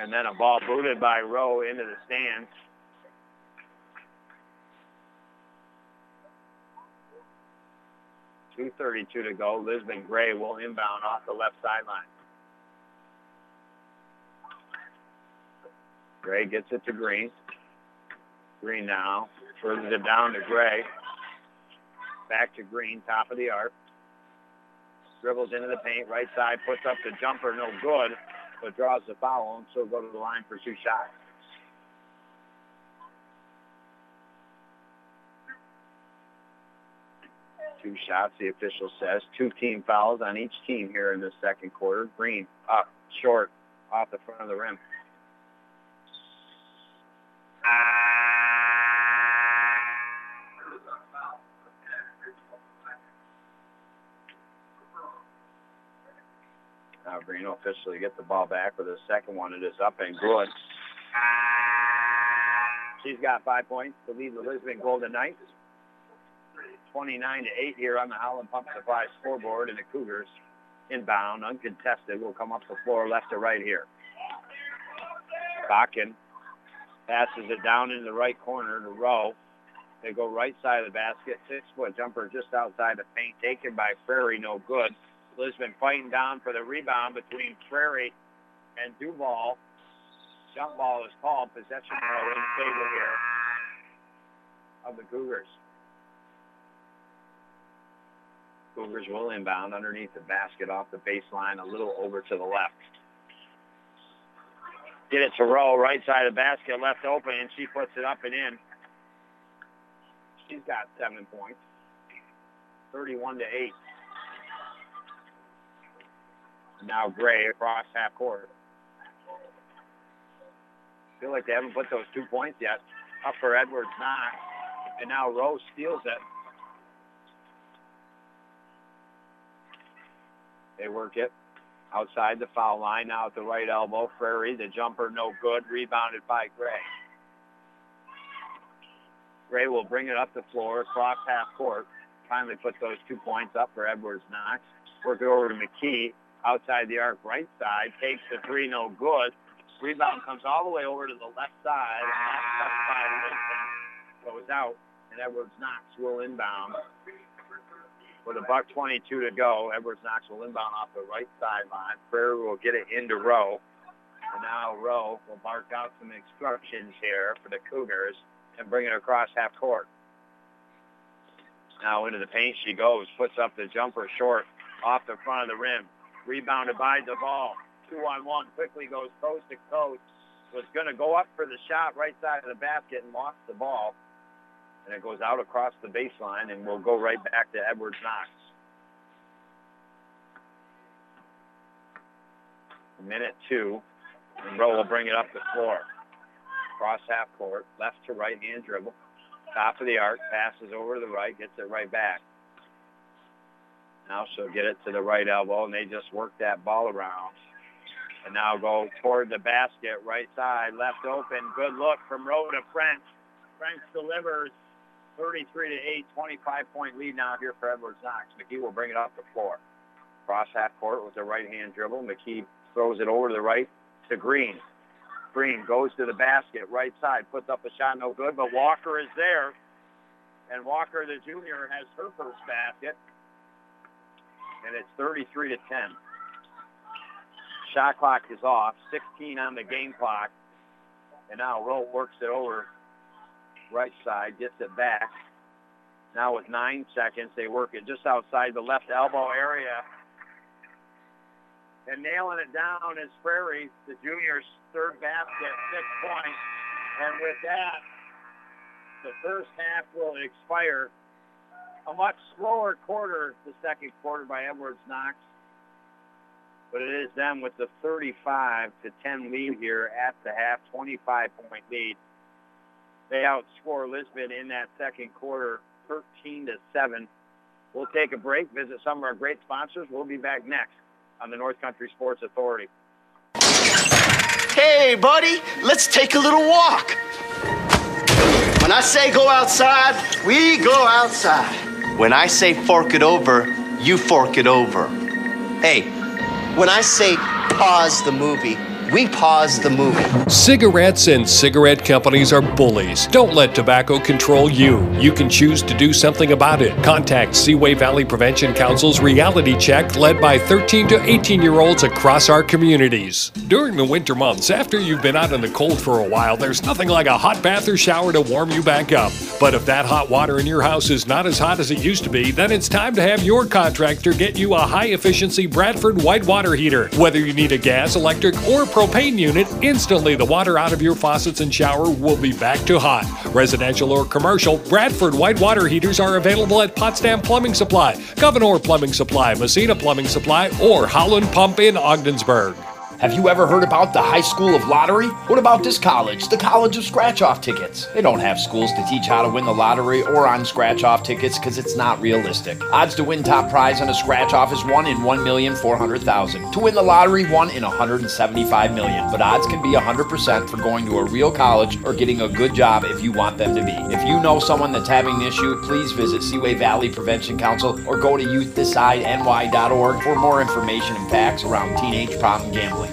And then a ball booted by Rowe into the stands. .232 to go. Lisbon Gray will inbound off the left sideline. Gray gets it to Green. Green now. Furthers it down to Gray. Back to Green, top of the arc. Dribbles into the paint, right side, puts up the jumper, no good, but draws the foul, and she'll go to the line for two shots. Two shots, the official says. Two team fouls on each team here in the second quarter. Green up, short, off the front of the rim. Now Green will officially get the ball back with the second one. It is up and good. She's got 5 points to lead the Lisbon Golden Knights. 29-8 here on the Holland Pump Supply scoreboard, and the Cougars inbound, uncontested, will come up the floor left to right here. Bakken passes it down into the right corner to Rowe. They go right side of the basket, 6-foot jumper just outside the paint, taken by Prairie, no good. Lisbon fighting down for the rebound between Prairie and Duval. Jump ball is called, possession arrow in favor here of the Cougars. Cougars will inbound underneath the basket off the baseline, a little over to the left. Get it to Rowe, right side of the basket, left open, and she puts it up and in. She's got 7 points, 31-8. Now Gray across half court. Feel like they haven't put those 2 points yet. Up for Edwards Knox, and now Rowe steals it. They work it outside the foul line, now at the right elbow. Prairie, the jumper, no good. Rebounded by Gray. Gray will bring it up the floor, across half court. Finally put those 2 points up for Edwards Knox. Work it over to McKee, outside the arc, right side. Takes the three, no good. Rebound comes all the way over to the left side. And goes out, and Edwards Knox will inbound. With $1:22 to go, Edwards Knox will inbound off the right sideline. Prairie will get it into Rowe. And now Rowe will bark out some instructions here for the Cougars and bring it across half court. Now into the paint she goes, puts up the jumper short off the front of the rim. Rebounded by Duval. 2-on-1, quickly goes coast to coast was going to go up for the shot right side of the basket and lost the ball. And it goes out across the baseline, and we'll go right back to Edwards Knox. Minute two, and Rowe will bring it up the floor. Cross half court, left to right hand dribble. Top of the arc, passes over to the right, gets it right back. Now she'll get it to the right elbow, and they just work that ball around. And now go toward the basket, right side, left open. Good look from Rowe to French. French delivers. 33-8, 25-point lead now here for Edwards Knox. McKee will bring it up the floor. Cross half court with the right-hand dribble. McKee throws it over to the right to Green. Green goes to the basket, right side, puts up a shot, no good, but Walker is there. And Walker, the junior, has her first basket. And it's 33-10. Shot clock is off, 16 on the game clock. And now Rowe works it over right side, gets it back. Now with 9 seconds, they work it just outside the left elbow area. And nailing it down is Prairie, the junior's third basket, 6 points. And with that, the first half will expire. A much slower quarter, the second quarter by Edwards Knox. But it is them with the 35-10 lead here at the half, 25-point lead. They outscore Lisbon in that second quarter, 13-7. We'll take a break, visit some of our great sponsors. We'll be back next on the North Country Sports Authority. Hey, buddy, let's take a little walk. When I say go outside, we go outside. When I say fork it over, you fork it over. Hey, when I say pause the movie, we pause the movie. Cigarettes and cigarette companies are bullies. Don't let tobacco control you. You can choose to do something about it. Contact Seaway Valley Prevention Council's Reality Check led by 13 to 18-year-olds across our communities. During the winter months, after you've been out in the cold for a while, there's nothing like a hot bath or shower to warm you back up. But if that hot water in your house is not as hot as it used to be, then it's time to have your contractor get you a high-efficiency Bradford White Water Heater. Whether you need a gas, electric, or propane unit, instantly the water out of your faucets and shower will be back to hot. Residential or commercial, Bradford White Water Heaters are available at Potsdam Plumbing Supply, Governor Plumbing Supply, Messina Plumbing Supply, or Holland Pump in Ogdensburg. Have you ever heard about the High School of Lottery? What about this college, the College of Scratch-Off Tickets? They don't have schools to teach how to win the lottery or on scratch-off tickets because it's not realistic. Odds to win top prize on a scratch-off is 1 in 1,400,000. To win the lottery, 1 in 175 million. But odds can be 100% for going to a real college or getting a good job if you want them to be. If you know someone that's having an issue, please visit Seaway Valley Prevention Council or go to youthdecideNY.org for more information and facts around teenage problem gambling.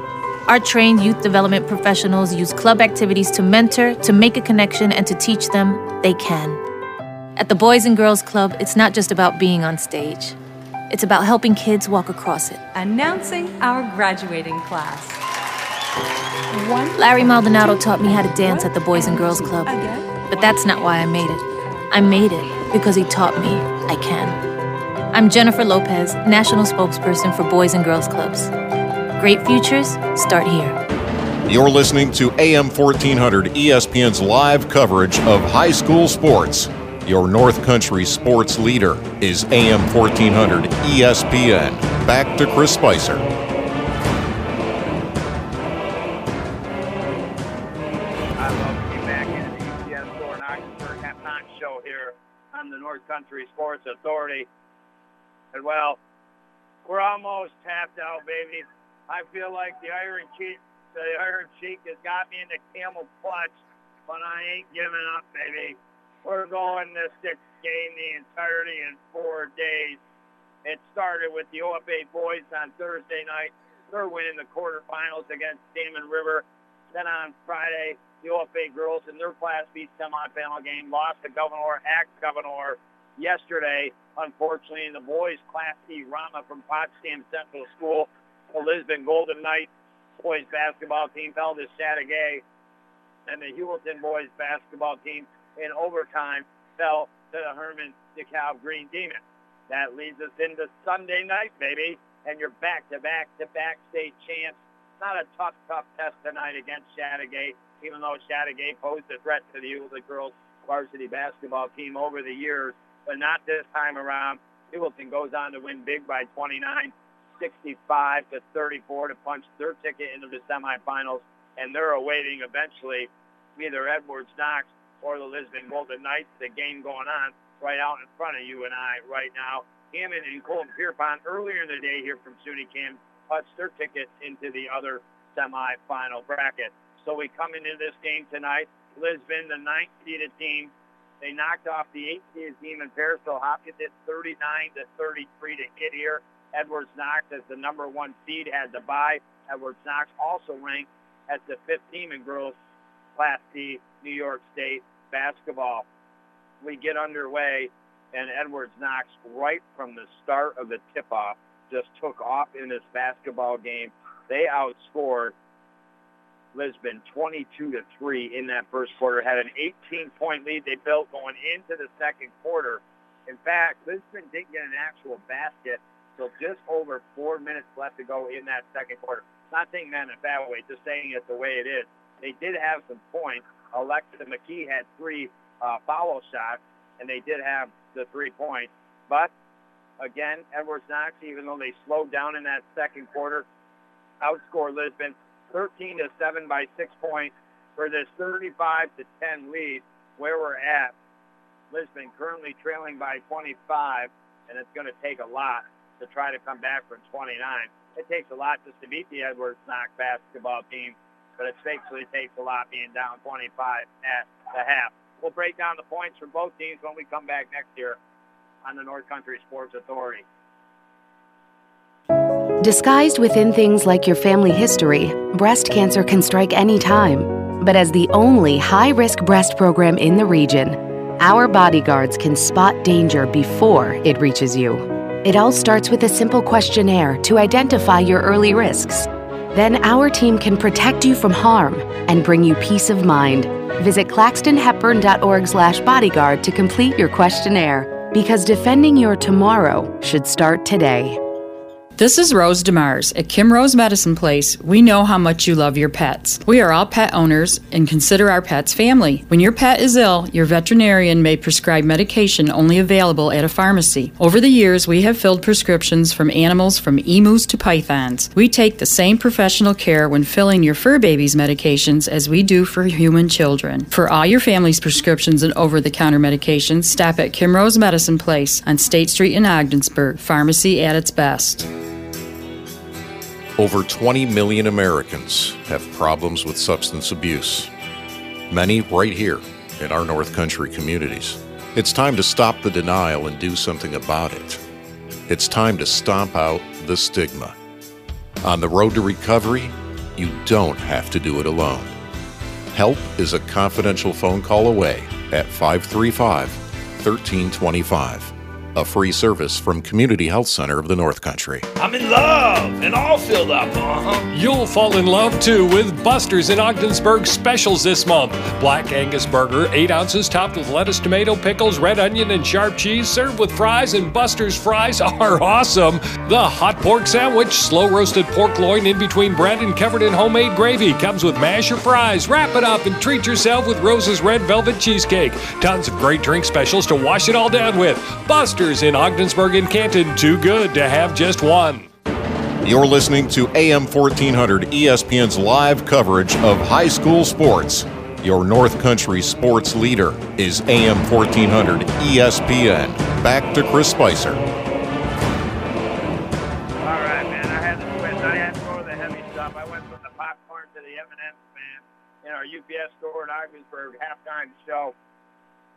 Our trained youth development professionals use club activities to mentor, to make a connection, and to teach them they can. At the Boys and Girls Club, it's not just about being on stage. It's about helping kids walk across it. Announcing our graduating class. Larry Maldonado taught me how to dance at the Boys and Girls Club. But that's not why I made it. I made it because he taught me I can. I'm Jennifer Lopez, National Spokesperson for Boys and Girls Clubs. Great futures start here. You're listening to AM 1400 ESPN's live coverage of high school sports. Your North Country sports leader is AM 1400 ESPN. Back to Chris Spicer. I love to be back in the UPS Store in Oxford halftime show here on the North Country Sports Authority. And, well, we're almost tapped out, baby. I feel like the iron cheek has got me in the camel clutch, but I ain't giving up, baby. We're going this sixth game the entirety in 4 days. It started with the OFA boys on Thursday night. They're winning the quarterfinals against Salmon River, Then on Friday, the OFA girls in their Class B semifinal game lost to Governor, Act Governor, yesterday, unfortunately, in the boys' Class C Rama from Potsdam Central School. The Lisbon Golden Knights boys basketball team fell to Chateaugay, and the Heuvelton boys basketball team in overtime fell to the Herman DeKalb Green Demons. That leads us into Sunday night, baby, and you're back-to-back-to-back state champs. Not a tough test tonight against Chateaugay, even though Chateaugay posed a threat to the Hewlett girls varsity basketball team over the years, but not this time around. Heuvelton goes on to win big by 29, 65-34 to punch their ticket into the semifinals, and they're awaiting eventually either Edwards Knox or the Lisbon Golden Knights. The game going on right out in front of you and I right now. Hammond and Colton-Pierrepont earlier in the day here from SUNY Canton punched their tickets into the other semifinal bracket. So we come into this game tonight. Lisbon, the 9th-seeded team, they knocked off the 8th-seeded team in Parisville Hopkins at 39-33 to get here. Edwards Knox, as the number 1 seed, had to bye. Edwards Knox also ranked as the 5th team in girls Class C New York State basketball. We get underway, and Edwards Knox, right from the start of the tip-off, just took off in this basketball game. They outscored Lisbon 22-3 in that first quarter, had an 18-point lead they built going into the second quarter. In fact, Lisbon didn't get an actual basket till just over 4 minutes left to go in that second quarter. Not saying that in a bad way, just saying it the way it is. They did have some points. Alexa McKee had 3 foul shots, and they did have the 3 points. But, again, Edwards Knox, even though they slowed down in that second quarter, outscored Lisbon 13-7 by 6 points for this 35-10 lead where we're at. Lisbon currently trailing by 25, and it's going to take a lot to try to come back from 29. It takes a lot just to beat the Edwards Knox basketball team, but it basically takes a lot being down 25 at the half. We'll break down the points for both teams when we come back next year on the North Country Sports Authority. Disguised within things like your family history, breast cancer can strike any time. But as the only high-risk breast program in the region, our bodyguards can spot danger before it reaches you. It all starts with a simple questionnaire to identify your early risks. Then our team can protect you from harm and bring you peace of mind. Visit claxtonhepburn.org/bodyguard to complete your questionnaire, because defending your tomorrow should start today. This is Rose DeMars. At Kimrose Medicine Place, we know how much you love your pets. We are all pet owners and consider our pets family. When your pet is ill, your veterinarian may prescribe medication only available at a pharmacy. Over the years, we have filled prescriptions from animals from emus to pythons. We take the same professional care when filling your fur baby's medications as we do for human children. For all your family's prescriptions and over-the-counter medications, stop at Kimrose Medicine Place on State Street in Ogdensburg. Pharmacy at its best. Over 20 million Americans have problems with substance abuse, many right here in our North Country communities. It's time to stop the denial and do something about it. It's time to stomp out the stigma. On the road to recovery, you don't have to do it alone. Help is a confidential phone call away at 535-1325. A free service from Community Health Center of the North Country. I'm in love and all filled up. You'll fall in love too with Buster's in Ogdensburg specials this month. Black Angus burger, 8 ounces, topped with lettuce, tomato, pickles, red onion, and sharp cheese, served with fries, and Buster's fries are awesome. The hot pork sandwich, slow roasted pork loin in between bread and covered in homemade gravy, comes with mash or fries. Wrap it up and treat yourself with Rose's red velvet cheesecake. Tons of great drink specials to wash it all down with. Buster's in Ogdensburg and Canton, too good to have just one. You're listening to AM 1400 ESPN's live coverage of high school sports. Your North Country sports leader is AM 1400 ESPN. Back to Chris Spicer. All right, man, I had to switch. I had to go to the heavy stuff. I went from the popcorn to the M&M's, man, in our UPS store in Ogdensburg halftime show.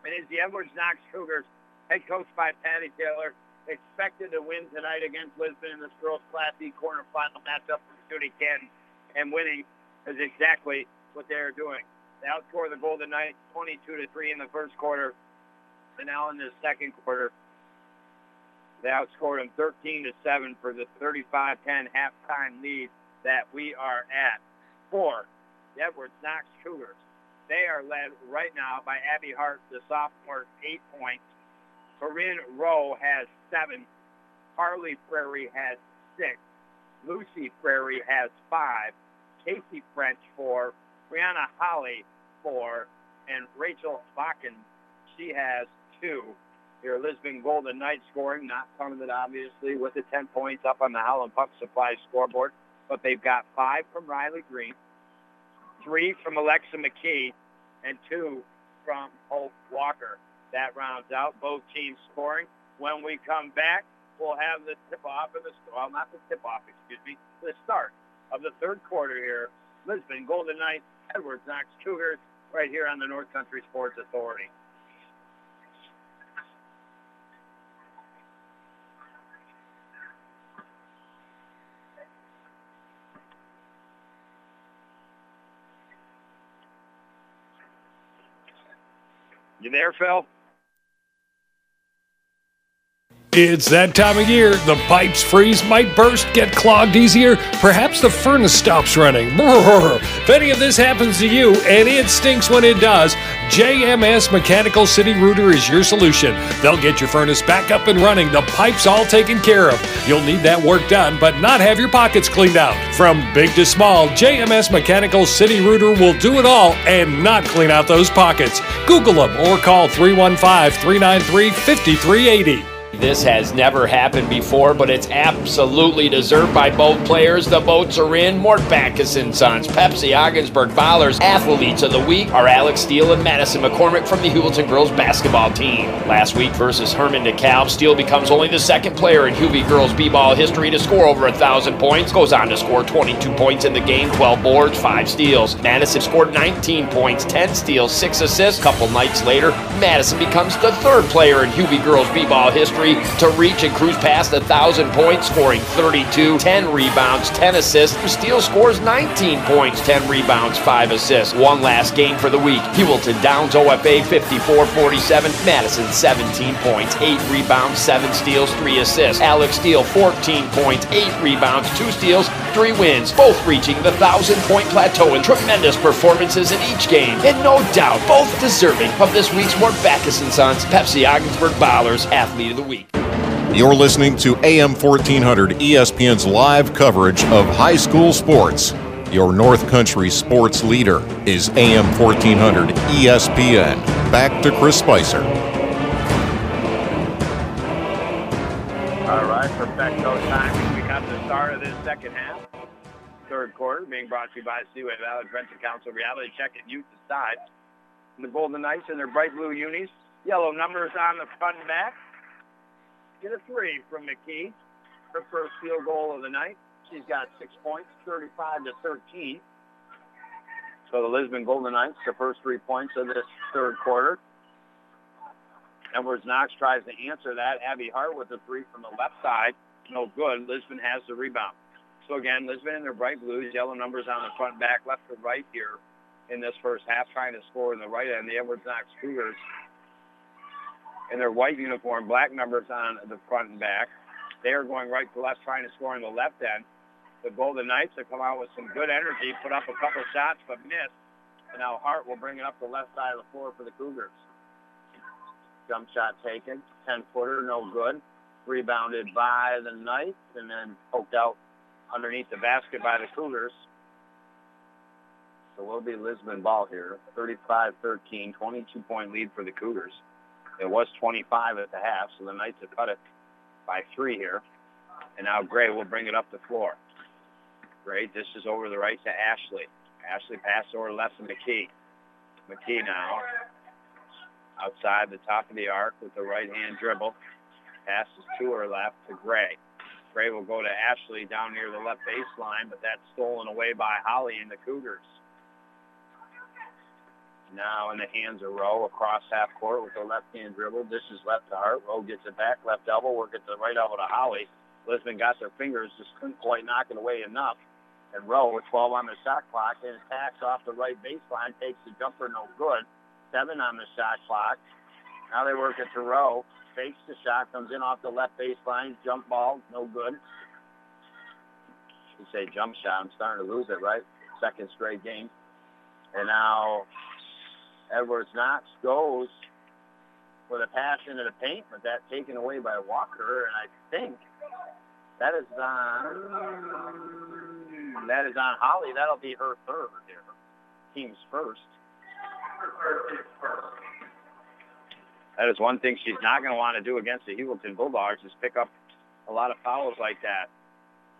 It is the Edwards Knox Cougars, head coach by Patty Taylor, expected to win tonight against Lisbon in this girls' Class E quarterfinal matchup for SUNY Canton, and winning is exactly what they are doing. They outscored the Golden Knights 22-3 in the first quarter, and now in the second quarter, they outscored them 13-7 for the 35-10 halftime lead that we are at. For the Edwards Knox Cougars, they are led right now by Abby Hart, the sophomore, 8 points. Corinne Rowe has 7. Carly Prairie has 6. Lucy Prairie has 5. Casey French, 4. Rihanna Holley, 4. And Rachel Bakken, she has 2. Your Lisbon Golden Knights scoring, not plummeted, obviously, with the 10 points up on the Holland Pump Supply scoreboard. But they've got 5 from Riley Green, 3 from Alexa McKee, and 2 from Hope Walker. That rounds out both teams scoring. When we come back, we'll have the tip-off of the well, not the tip-off, excuse me, the start of the third quarter here. Lisbon Golden Knights, Edwards Knox Cougars, right here on the North Country Sports Authority. You there, Phil? It's that time of year. The pipes freeze, might burst, get clogged easier. Perhaps the furnace stops running. Brrr. If any of this happens to you, and it stinks when it does, JMS Mechanical City Rooter is your solution. They'll get your furnace back up and running, the pipes all taken care of. You'll need that work done, but not have your pockets cleaned out. From big to small, JMS Mechanical City Rooter will do it all and not clean out those pockets. Google them or call 315-393-5380. This has never happened before, but it's absolutely deserved by both players. The votes are in. Mort Backus & Sons, Pepsi, Ogdensburg, Ballers. Athletes of the week are Alex Steele and Madison McCormick from the Heuvelton girls basketball team. Last week versus Herman DeKalb, Steele becomes only the second player in Hubie girls b-ball history to score over 1,000 points. Goes on to score 22 points in the game, 12 boards, 5 steals. Madison scored 19 points, 10 steals, 6 assists. Couple nights later, Madison becomes the third player in Hubie girls b-ball history to reach and cruise past 1,000 points, scoring 32, 10 rebounds, 10 assists. Steele scores 19 points, 10 rebounds, 5 assists. One last game for the week. Hewelton downs OFA 54-47. Madison 17 points, 8 rebounds, 7 steals, 3 assists. Alex Steele 14 points, 8 rebounds, 2 steals, 3 wins, both reaching the 1,000-point plateau in tremendous performances in each game. And no doubt, both deserving of this week's Mort Backus & Sons, Pepsi Ogdensburg Ballers Athlete of the Week. You're listening to AM 1400 ESPN's live coverage of high school sports. Your North Country sports leader is AM 1400 ESPN. Back to Chris Spicer. All right, perfecto timing. We got the start of this second half. Third quarter being brought to you by Seaway Valley Prevention Council. Reality check at youth decide. The Golden Knights in their bright blue unis. Yellow numbers on the front and back. Get a 3 from McKee, her first field goal of the night. She's got 6 points, 35-13. So the Lisbon Golden Knights, the first 3 points of this third quarter. Edwards Knox tries to answer that. Abby Hart with a 3 from the left side. No good. Lisbon has the rebound. So again, Lisbon in their bright blues, yellow numbers on the front and back, left to right here in this first half, trying to score in the right end. The Edwards Knox Cougars in their white uniform, black numbers on the front and back. They are going right to left, trying to score on the left end. The Golden Knights have come out with some good energy, put up a couple shots, but missed. And now Hart will bring it up the left side of the floor for the Cougars. Jump shot taken, 10-footer, no good. Rebounded by the Knights and then poked out underneath the basket by the Cougars. So will be Lisbon ball here, 35-13, 22-point lead for the Cougars. It was 25 at the half, so the Knights have cut it by 3 here. And now Gray will bring it up the floor. Gray dishes over the right to Ashley. Ashley passes over left to McKee. McKee now outside the top of the arc with the right-hand dribble. Passes to her left to Gray. Gray will go to Ashley down near the left baseline, but that's stolen away by Holley and the Cougars. Now in the hands of Rowe across half court with a left-hand dribble. This is left to Hart. Rowe gets it back. Left elbow. Work at the right elbow to Holley. Lisbon got their fingers. Just couldn't quite knock it away enough. and Rowe with 12 on the shot clock. His pass off the right baseline takes the jumper, no good. 7 on the shot clock. Now they work it to Rowe. Fakes the shot, comes in off the left baseline. Jump ball, no good. You say jump shot. I'm starting to lose it, right? Second straight game. And now Edwards Knox goes with a pass into the paint, but that taken away by Walker. And I think that is on Holley. That'll be her third here. Team's first. That is one thing she's not going to want to do against the Heuvelton Bulldogs is pick up a lot of fouls like that.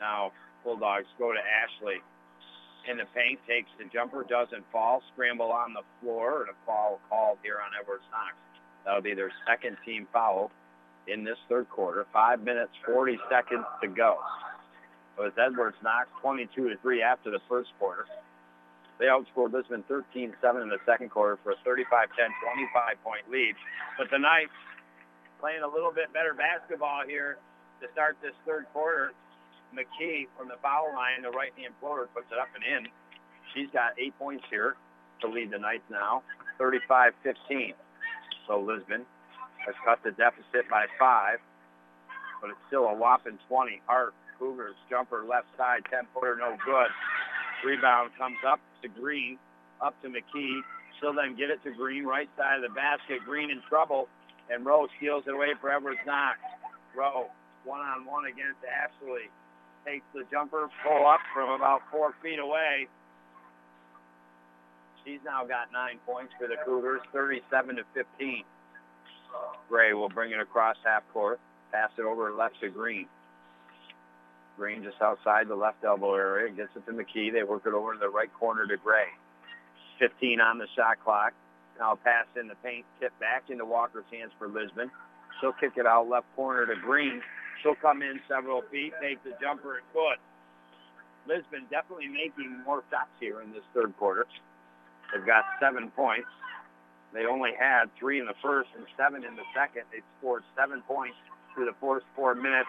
Now Bulldogs go to Ashley. In the paint, takes the jumper, doesn't fall, scramble on the floor, and a foul called here on Edwards Knox. That'll be their second team foul in this third quarter. 5 minutes, 40 seconds to go. It was Edwards Knox 22-3 after the first quarter. They outscored Lisbon 13-7 in the second quarter for a 35-10, 25-point lead. But the Knights playing a little bit better basketball here to start this third quarter. McKee from the foul line, the right-hand floater, puts it up and in. She's got 8 points here to lead the Knights now, 35-15. So Lisbon has cut the deficit by 5, but it's still a whopping 20. Hart, Cougars, jumper, left side, 10-footer, no good. Rebound comes up to Green, up to McKee. She'll then get it to Green, right side of the basket. Green in trouble, and Rowe steals it away for Edwards Knox. Rowe, one-on-one against Ashley. Takes the jumper, pull up from about 4 feet away. She's now got 9 points for the Cougars, 37-15. Gray will bring it across half court, pass it over left to Green. Green just outside the left elbow area, gets it to McKee. They work it over to the right corner to Gray. 15 on the shot clock. Now pass in the paint, tip back into Walker's hands for Lisbon. She'll kick it out left corner to Green. She'll come in several feet, take the jumper, and good. Lisbon definitely making more shots here in this third quarter. They've got 7 points. They only had 3 in the first and 7 in the second. They've scored 7 points through the first 4 minutes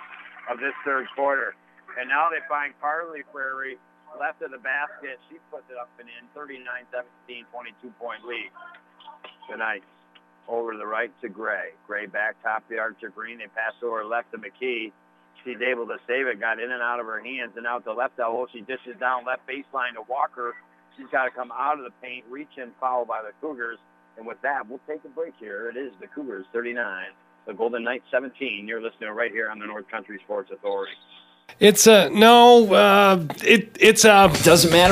of this third quarter. And now they find Carly Prairie left of the basket. She puts it up and in, 39-17, 22-point lead tonight. Over to the right to Gray. Gray back, top the arc to Green. They pass over left to McKee. She's able to save it, got in and out of her hands, and out the left elbow. She dishes down left baseline to Walker. She's got to come out of the paint, reach in, foul by the Cougars. And with that, we'll take a break here. It is the Cougars 39, the Golden Knights 17. You're listening right here on the North Country Sports Authority. Doesn't matter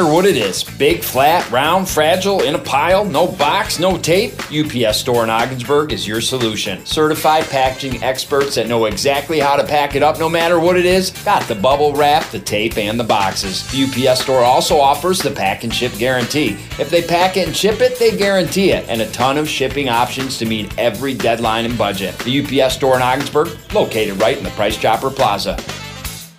what it is. Big, flat, round, fragile, in a pile, no box, no tape. UPS Store in Ogdensburg is your solution. Certified packaging experts that know exactly how to pack it up no matter what it is. Got the bubble wrap, the tape, and the boxes. The UPS Store also offers the pack and ship guarantee. If they pack it and ship it, they guarantee it. And a ton of shipping options to meet every deadline and budget. The UPS Store in Ogdensburg, located right in the Price Chopper Plaza.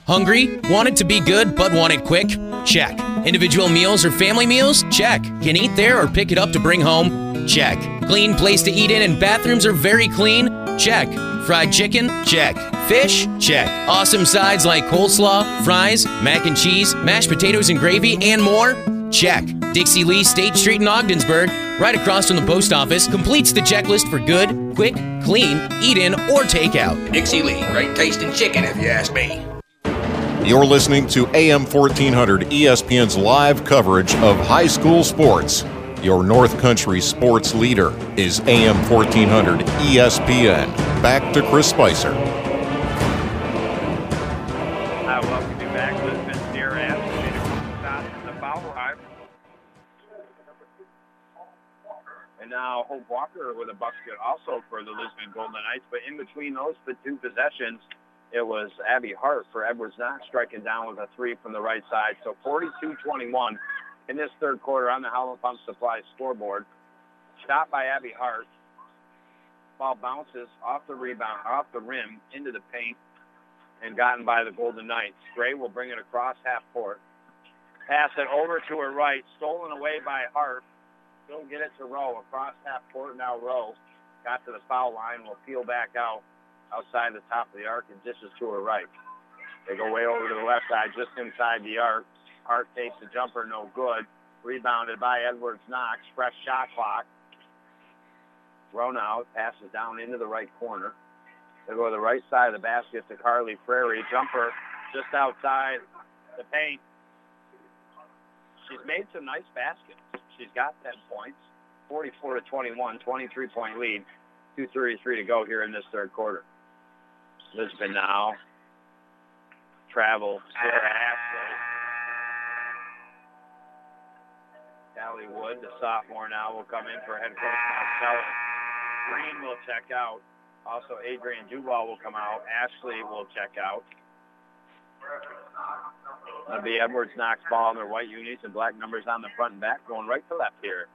Hungry? Want it to be good, but want it quick? Check. Individual meals or family meals? Check. Can eat there or pick it up to bring home? Check. Clean place to eat in and bathrooms are very clean? Check. Fried chicken? Check. Fish? Check. Awesome sides like coleslaw, fries, mac and cheese, mashed potatoes and gravy, and more? Check. Dixie Lee State Street in Ogdensburg, right across from the post office, completes the checklist for good, quick, clean, eat-in, or takeout. Dixie Lee, great tasting chicken if you ask me. You're listening to AM 1400 ESPN's live coverage of high school sports. Your North Country sports leader is AM 1400 ESPN. Back to Chris Spicer. I welcome you back, Lisbon. Sierra Ashley made a good shot from the foul line. And now Hope Walker with a basket also for the Lisbon Golden Knights. But in between those two possessions, it was Abby Hart for Edwards Knox striking down with a three from the right side. So 42-21 in this third quarter on the Holland Pump Supply scoreboard. Shot by Abby Hart. Ball bounces off the rebound, off the rim, into the paint, and gotten by the Golden Knights. Gray will bring it across half court. Pass it over to her right, stolen away by Hart. She'll get it to Rowe across half court. Now Rowe got to the foul line, will peel back out. Outside the top of the arc, and dishes to her right. They go way over to the left side, just inside the arc. Hart takes a jumper, no good. Rebounded by Edwards Knox. Fresh shot clock. Thrown out. Passes down into the right corner. They'll go to the right side of the basket to Carly Prairie. Jumper just outside the paint. She's made some nice baskets. She's got 10 points. 44-21, 23-point lead. 2:33 to go here in this third quarter. Lisbon now. Travel. Sierra Ashley. Callie Wood, the sophomore now, will come in for head coach Marcellus. Green will check out. Also, Adrian Duval will come out. Ashley will check out. That'll be Edwards Knox ball in their white unis and black numbers on the front and back, going right to left here.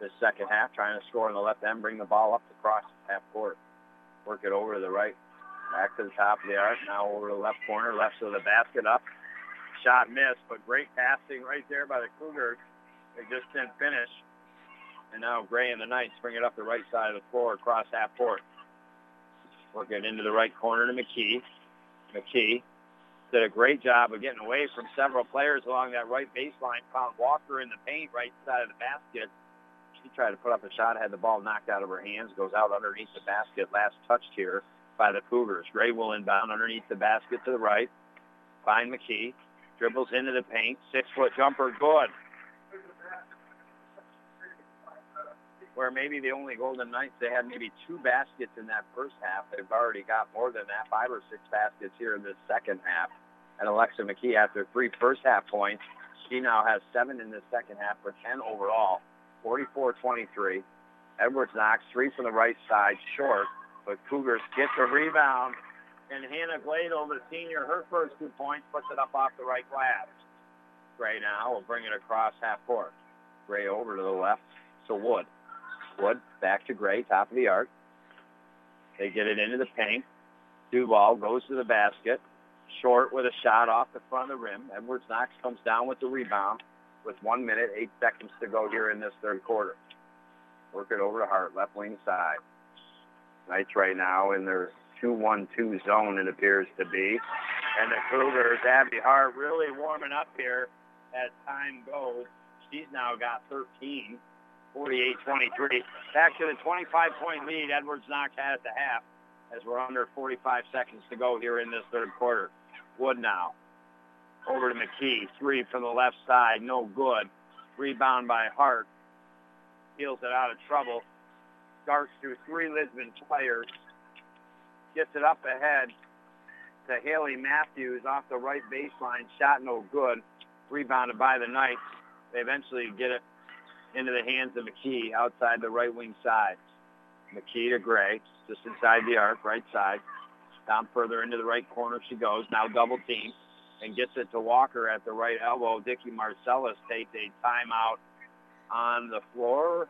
This second half, trying to score on the left end, bring the ball up to cross half court. Work it over to the right, back to the top of the arc, now over to the left corner, left of the basket, up. Shot missed, but great passing right there by the Cougars. They just didn't finish. And now Gray and the Knights bring it up the right side of the floor, across half court. Work it into the right corner to McKee. McKee did a great job of getting away from several players along that right baseline. Found Walker in the paint, right side of the basket. She tried to put up a shot, had the ball knocked out of her hands, goes out underneath the basket. Last touched here by the Cougars. Gray will inbound underneath the basket to the right. Find McKee. Dribbles into the paint. 6-foot jumper. Good. Where maybe the only Golden Knights, they had maybe two baskets in that first half. They've already got more than that, 5 or 6 baskets here in this second half. And Alexa McKee, after 3 first-half points, she now has 7 in this second half for 10 overall. 44-23. Edwards Knox, 3 from the right side, short. But Cougars get the rebound. And Hannah Gladel, the senior, her first 2 points, puts it up off the right glass. Gray now will bring it across half-court. Gray over to the left to Wood. Wood back to Gray, top of the arc. They get it into the paint. Duval goes to the basket. Short with a shot off the front of the rim. Edwards Knox comes down with the rebound with 1 minute, 8 seconds to go here in this third quarter. Work it over to Hart, left wing side. Knights right now in their 2-1-2 zone, it appears to be. And the Cougars, Abby Hart, really warming up here as time goes. She's now got 13. 48-23. Back to the 25-point lead Edwards Knox had at the half as we're under 45 seconds to go here in this third quarter. Wood now. Over to McKee. 3 from the left side. No good. Rebound by Hart. Heels it out of trouble. Darts through 3 Lisbon players. Gets it up ahead to Haley Matthews off the right baseline. Shot no good. Rebounded by the Knights. They eventually get it into the hands of McKee outside the right wing side. McKee to Gray, just inside the arc, right side. Down further into the right corner she goes, now double team, and gets it to Walker at the right elbow. Dickie Marcellus takes a timeout on the floor.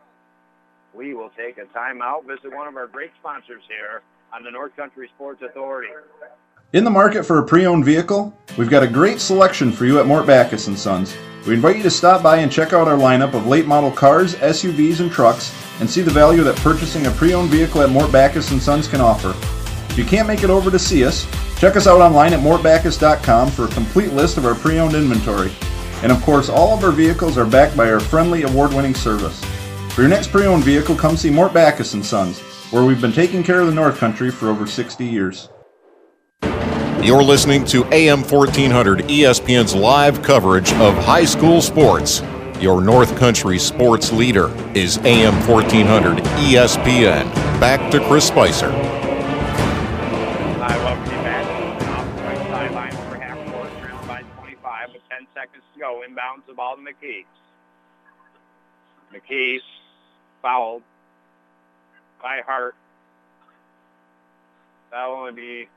We will take a timeout. Visit one of our great sponsors here on the North Country Sports Authority. In the market for a pre-owned vehicle? We've got a great selection for you at Mort Backus & Sons. We invite you to stop by and check out our lineup of late model cars, SUVs, and trucks and see the value that purchasing a pre-owned vehicle at Mort Backus & Sons can offer. If you can't make it over to see us, check us out online at mortbackus.com for a complete list of our pre-owned inventory. And of course, all of our vehicles are backed by our friendly, award-winning service. For your next pre-owned vehicle, come see Mort Backus & Sons, where we've been taking care of the North Country for over 60 years. You're listening to AM 1400 ESPN's live coverage of high school sports. Your North Country sports leader is AM 1400 ESPN. Back to Chris Spicer. I welcome you back. Off the right sideline for half court, trailing by 25 with 10 seconds to go. Inbounds the ball to McKee. McKee fouled by Hart. That will only be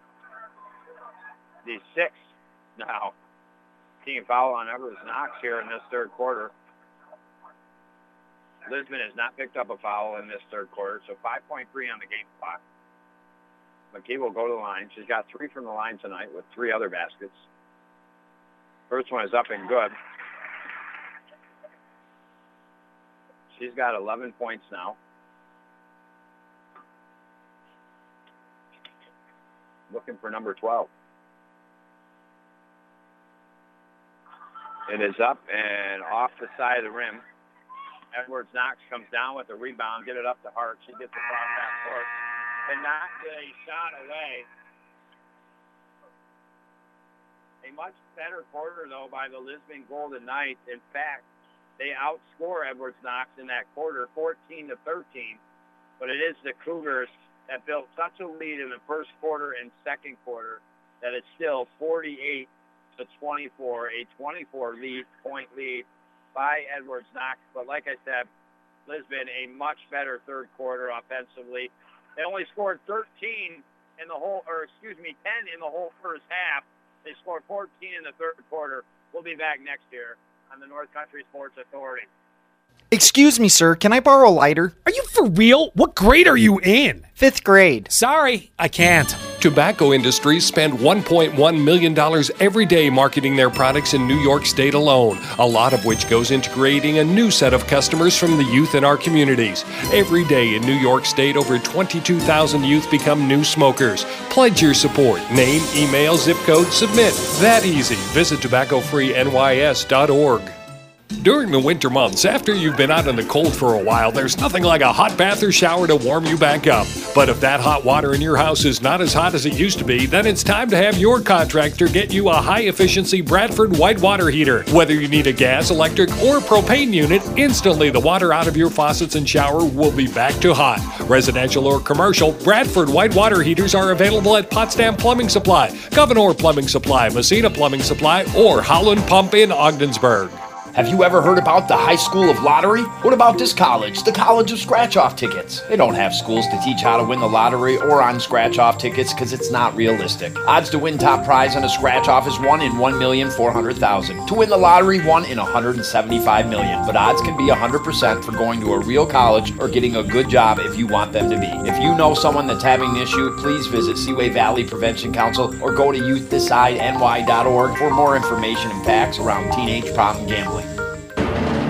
the 6th now. Team foul on Edwards Knox here in this third quarter. Lisbon has not picked up a foul in this third quarter, so 5.3 on the game clock. McKee will go to the line. She's got 3 from the line tonight with 3 other baskets. First one is up and good. She's got 11 points now. Looking for number 12. It is up and off the side of the rim. Edwards Knox comes down with a rebound, get it up to Hart. She gets across that court. Cannot get a shot away. A much better quarter, though, by the Lisbon Golden Knights. In fact, they outscore Edwards Knox in that quarter, 14-13. But it is the Cougars that built such a lead in the first quarter and second quarter that it's still 48-24, a 24-point lead by Edwards Knox. But like I said, Lisbon a much better third quarter offensively. They only scored 10 in the whole first half. They scored 14 in the third quarter. We'll be back next year on the North Country Sports Authority. Excuse me, sir. Can I borrow a lighter? Are you for real? What grade are you in? 5th grade. Sorry, I can't. Tobacco industries spend $1.1 million every day marketing their products in New York State alone, a lot of which goes into creating a new set of customers from the youth in our communities. Every day in New York State, over 22,000 youth become new smokers. Pledge your support. Name, email, zip code, submit. That easy. Visit tobaccofreenys.org. During the winter months, after you've been out in the cold for a while, there's nothing like a hot bath or shower to warm you back up. But if that hot water in your house is not as hot as it used to be, then it's time to have your contractor get you a high-efficiency Bradford White Water Heater. Whether you need a gas, electric, or propane unit, instantly the water out of your faucets and shower will be back to hot. Residential or commercial, Bradford White Water Heaters are available at Potsdam Plumbing Supply, Governor Plumbing Supply, Messina Plumbing Supply, or Holland Pump in Ogdensburg. Have you ever heard about the High School of Lottery? What about this college, the College of Scratch-Off Tickets? They don't have schools to teach how to win the lottery or on scratch-off tickets because it's not realistic. Odds to win top prize on a scratch-off is 1 in 1,400,000. To win the lottery, 1 in 175 million. But odds can be 100% for going to a real college or getting a good job if you want them to be. If you know someone that's having an issue, please visit Seaway Valley Prevention Council or go to youththissideny.org for more information and facts around teenage problem gambling.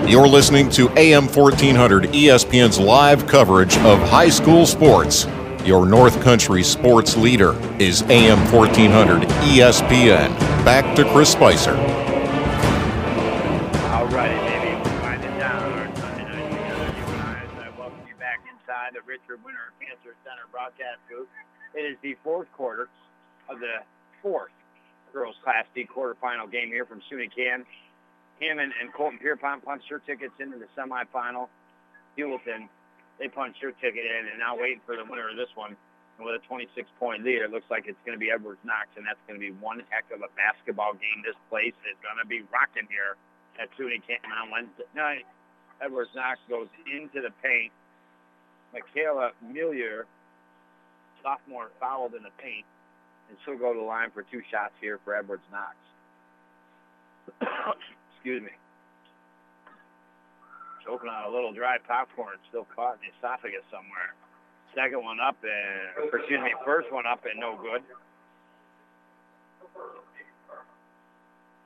You're listening to AM 1400 ESPN's live coverage of high school sports. Your North Country sports leader is AM 1400 ESPN. Back to Chris Spicer. All righty, baby. We'll find it down on Sunday night together. You and I welcome you back inside the Richard Winter Cancer Center broadcast booth. It is the fourth quarter of the fourth girls' Class D quarterfinal game here from SUNY Canton. Hammond and Colton-Pierrepont punched their tickets into the semifinal. Heuvelton, they punched their ticket in and now waiting for the winner of this one. And with a 26-point lead, it looks like it's going to be Edwards Knox, and that's going to be one heck of a basketball game. This place is going to be rocking here at SUNY Canton on Wednesday night. Edwards Knox goes into the paint. Michaela Mueller, sophomore, fouled in the paint, and she'll go to the line for two shots here for Edwards Knox. Excuse me. Choking on a little dry popcorn, still caught in the esophagus somewhere. Second one up, and first one up and no good.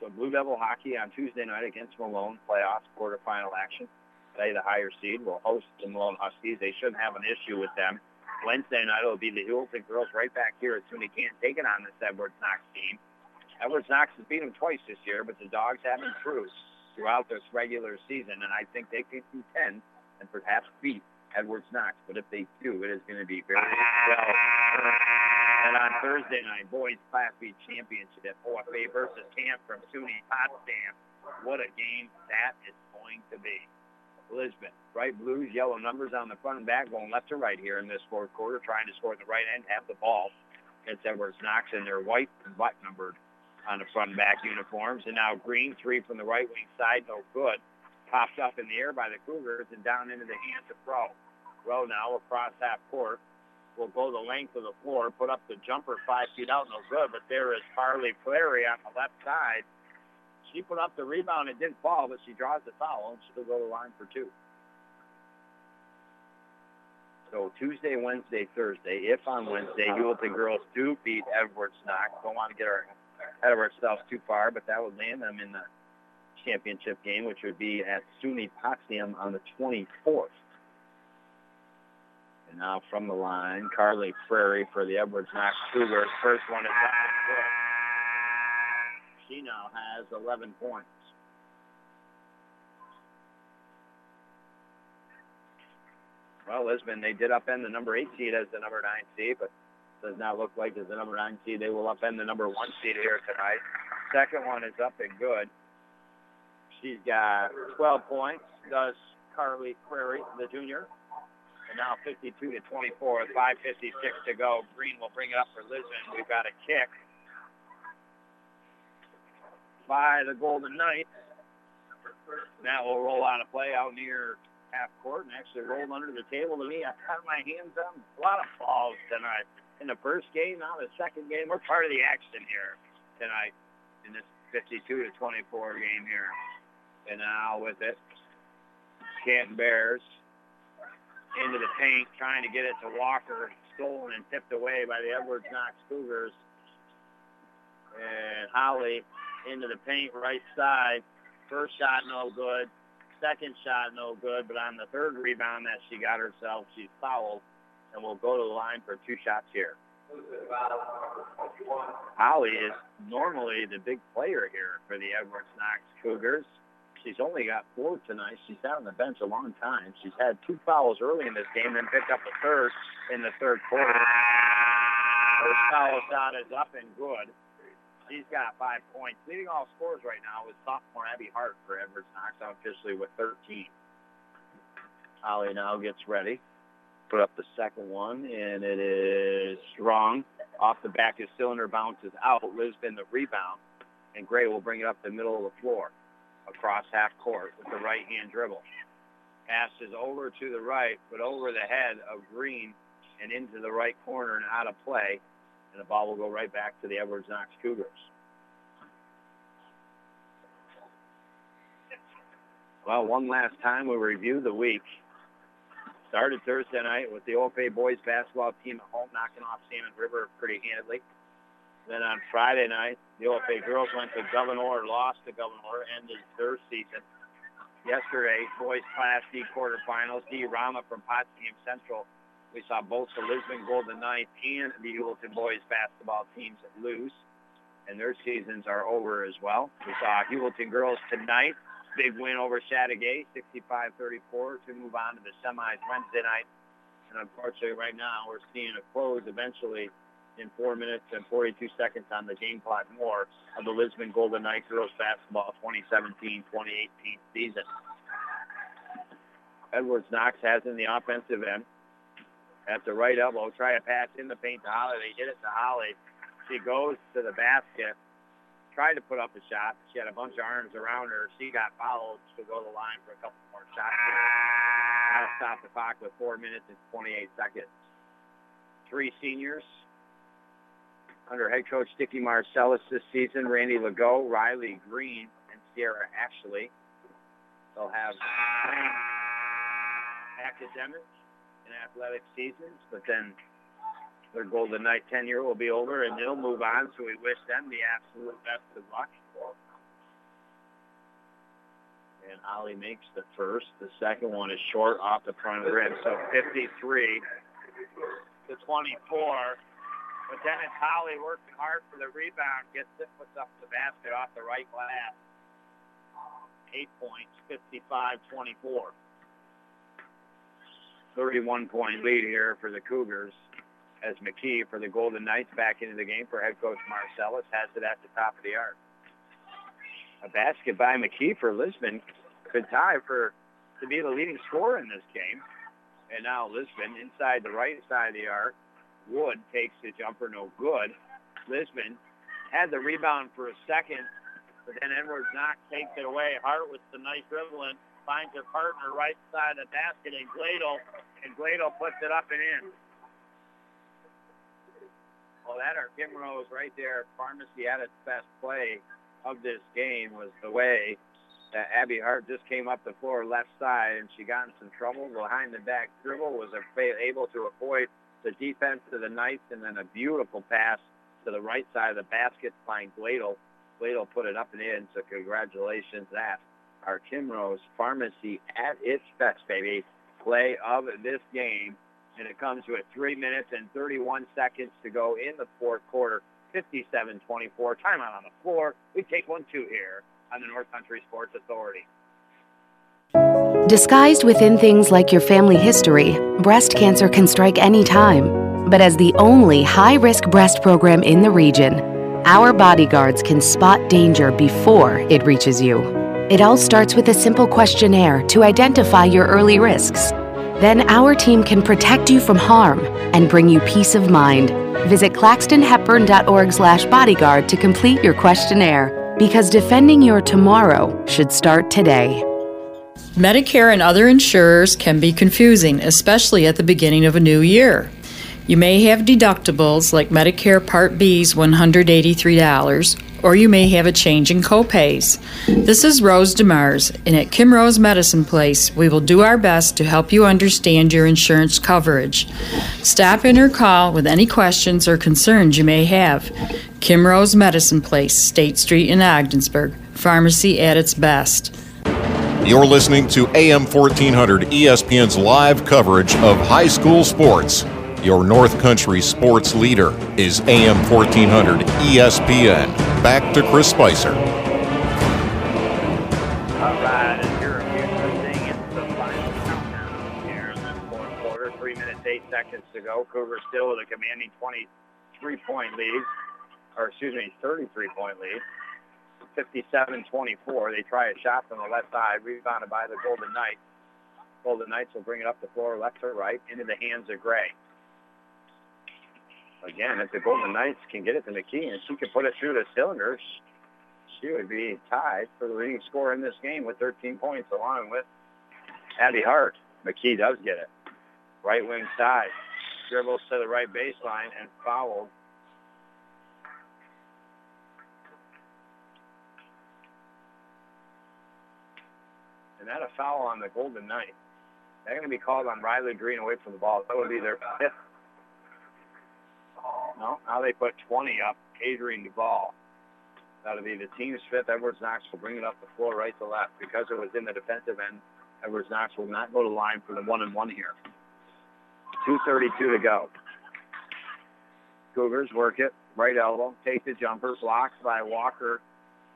So Blue Devil hockey on Tuesday night against Malone, playoffs, quarterfinal action. Today the higher seed will host the Malone Huskies. They shouldn't have an issue with them. Wednesday night it will be the Hewlett girls right back here as soon as they can, taking on this Edwards Knox team. Edwards Knox has beat them twice this year, but the Dogs have improved throughout this regular season, and I think they can contend and perhaps beat Edwards Knox. But if they do, it is going to be very well. And on Thursday night, boys Class B championship, OFA versus Camp from SUNY Potsdam. What a game that is going to be. Lisbon, bright blues, yellow numbers on the front and back, going left to right here in this fourth quarter, trying to score at the right end, have the ball. It's Edwards Knox, and they're white and black numbered on the front and back uniforms. And now Green, three from the right wing side, no good. Popped up in the air by the Cougars and down into the hands of Rowe. Rowe now across half court will go the length of the floor, put up the jumper 5 feet out, no good. But there is Carly Prairie on the left side. She put up the rebound. It didn't fall, but she draws the foul, and she'll go to the line for two. So Tuesday, Wednesday, Thursday, if on Wednesday, Hewlett girls do beat Edwards Knox. Don't want to get our head of ourselves too far, but that would land them in the championship game, which would be at SUNY Potsdam on the 24th. And now from the line, Carly Prairie for the Edwards Knox Cougars. First one is up. She now has 11 points. well, Lisbon, they did upend the number 8 seed as the number 9 seed, but does not look like as the number 9 seed they will upend the number 1 seed here tonight. Second one is up and good. She's got 12 points, does Carly Prairie, the junior. And now 52-24, 5:56 to go. Green will bring it up for Lisbon. We've got a kick by the Golden Knights. That will roll out of play out near half court and actually rolled under the table to me. I got my hands on a lot of balls tonight. In the first game, now the second game. We're part of the action here tonight in this 52-24 game here. And now with it, Canton Bears into the paint, trying to get it to Walker, stolen and tipped away by the Edwards Knox Cougars. And Holley into the paint, right side. First shot, no good. Second shot, no good. But on the third rebound that she got herself, she's fouled. And we'll go to the line for two shots here. Holley is normally the big player here for the Edwards Knox Cougars. She's only got 4 tonight. She's sat on the bench a long time. She's had 2 fouls early in this game, then picked up a third in the third quarter. Her foul shot is up and good. She's got 5 points. Leading all scores right now is sophomore Abby Hart for Edwards Knox, officially with 13. Holley now gets ready. Put up the second one, and it is strong. Off the back, his cylinder bounces out. Lisbon the rebound, and Gray will bring it up the middle of the floor across half court with the right-hand dribble. Pass is over to the right, but over the head of Green and into the right corner and out of play, and the ball will go right back to the Edwards Knox Cougars. Well, one last time we review the week. Started Thursday night with the OFA boys basketball team at home knocking off Salmon River pretty handily. Then on Friday night, the OFA girls went to Governor, lost to Governor, ended their season. Yesterday, boys Class D quarterfinals, D Rama from Potsdam Central. We saw both the Lisbon Golden Knights and the Heuvelton boys basketball teams lose, and their seasons are over as well. We saw Heuvelton girls tonight, big win over Chateaugay, 65-34, to move on to the semis Wednesday night. And unfortunately, right now, we're seeing a close eventually in 4 minutes and 42 seconds on the game clock more of the Lisbon Golden Knights girls basketball 2017-2018 season. Edwards Knox has in the offensive end. At the right elbow, try to pass in the paint to Holley. They hit it to Holley. She goes to the basket, tried to put up a shot. She had a bunch of arms around her. She got fouled. She'll go to the line for a couple more shots. Got to stop the clock with 4 minutes and 28 seconds. 3 seniors under head coach Dickie Marcellus this season, Randy Legault, Riley Green, and Sierra Ashley. They'll have academic and athletic seasons, but then their Golden Knight tenure will be over, and they'll move on, so we wish them the absolute best of luck. And Holley makes the first. The second one is short off the front rim, so 53-24. But then it's Holley working hard for the rebound, gets it, puts up the basket off the right glass. 8 points, 55-24. 31-point lead here for the Cougars as McKee for the Golden Knights back into the game for head coach Marcellus has it at the top of the arc. A basket by McKee for Lisbon could tie for to be the leading scorer in this game. And now Lisbon inside the right side of the arc. Wood takes the jumper, no good. Lisbon had the rebound for a second, but then Edwards Knox takes it away. Hart with the nice dribbling, finds her partner right side of the basket, and Gladel puts it up and in. Well, that are Kimrose right there. Pharmacy at its best play of this game was the way that Abby Hart just came up the floor left side, and she got in some trouble. Behind the back dribble was able to avoid the defense to the Knights, and then a beautiful pass to the right side of the basket to find Gladel. Gladel put it up and in, so congratulations. That's our Kimrose Pharmacy at its best, baby, play of this game. And it comes with 3 minutes and 31 seconds to go in the fourth quarter, 57-24. Timeout on the floor. We take 1-2 here on the North Country Sports Authority. Disguised within things like your family history, breast cancer can strike any time. But as the only high-risk breast program in the region, our bodyguards can spot danger before it reaches you. It all starts with a simple questionnaire to identify your early risks. Then our team can protect you from harm and bring you peace of mind. Visit claxtonhepburn.org/bodyguard to complete your questionnaire, because defending your tomorrow should start today. Medicare and other insurers can be confusing, especially at the beginning of a new year. You may have deductibles like Medicare Part B's $183, or you may have a change in copays. This is Rose DeMars, and at Kimrose Medicine Place, we will do our best to help you understand your insurance coverage. Stop in or call with any questions or concerns you may have. Kimrose Medicine Place, State Street in Ogdensburg, pharmacy at its best. You're listening to AM 1400 ESPN's live coverage of high school sports. Your North Country sports leader is AM 1400 ESPN. Back to Chris Spicer. All right, and you're listening. It's the final countdown here in the fourth quarter. 3 minutes, 8 seconds to go. Cougars still with a commanding 33-point lead. 57-24. They try a shot from the left side, rebounded by the Golden Knights. Golden Knights will bring it up the floor, left to right, into the hands of Gray. Again, if the Golden Knights can get it to McKee and she can put it through the cylinders, she would be tied for the leading scorer in this game with 13 points, along with Abby Hart. McKee does get it. Right wing side. Dribbles to the right baseline and fouled. And that a foul on the Golden Knights. They're going to be called on Riley Green away from the ball. That would be their fifth. No, now they put 20 up. Adrian Duval. That'll be the team's fifth. Edwards Knox will bring it up the floor right to left. Because it was in the defensive end, Edwards Knox will not go to line for the 1-1 here. 2:32 to go. Cougars work it. Right elbow. Take the jumper. Blocked by Walker.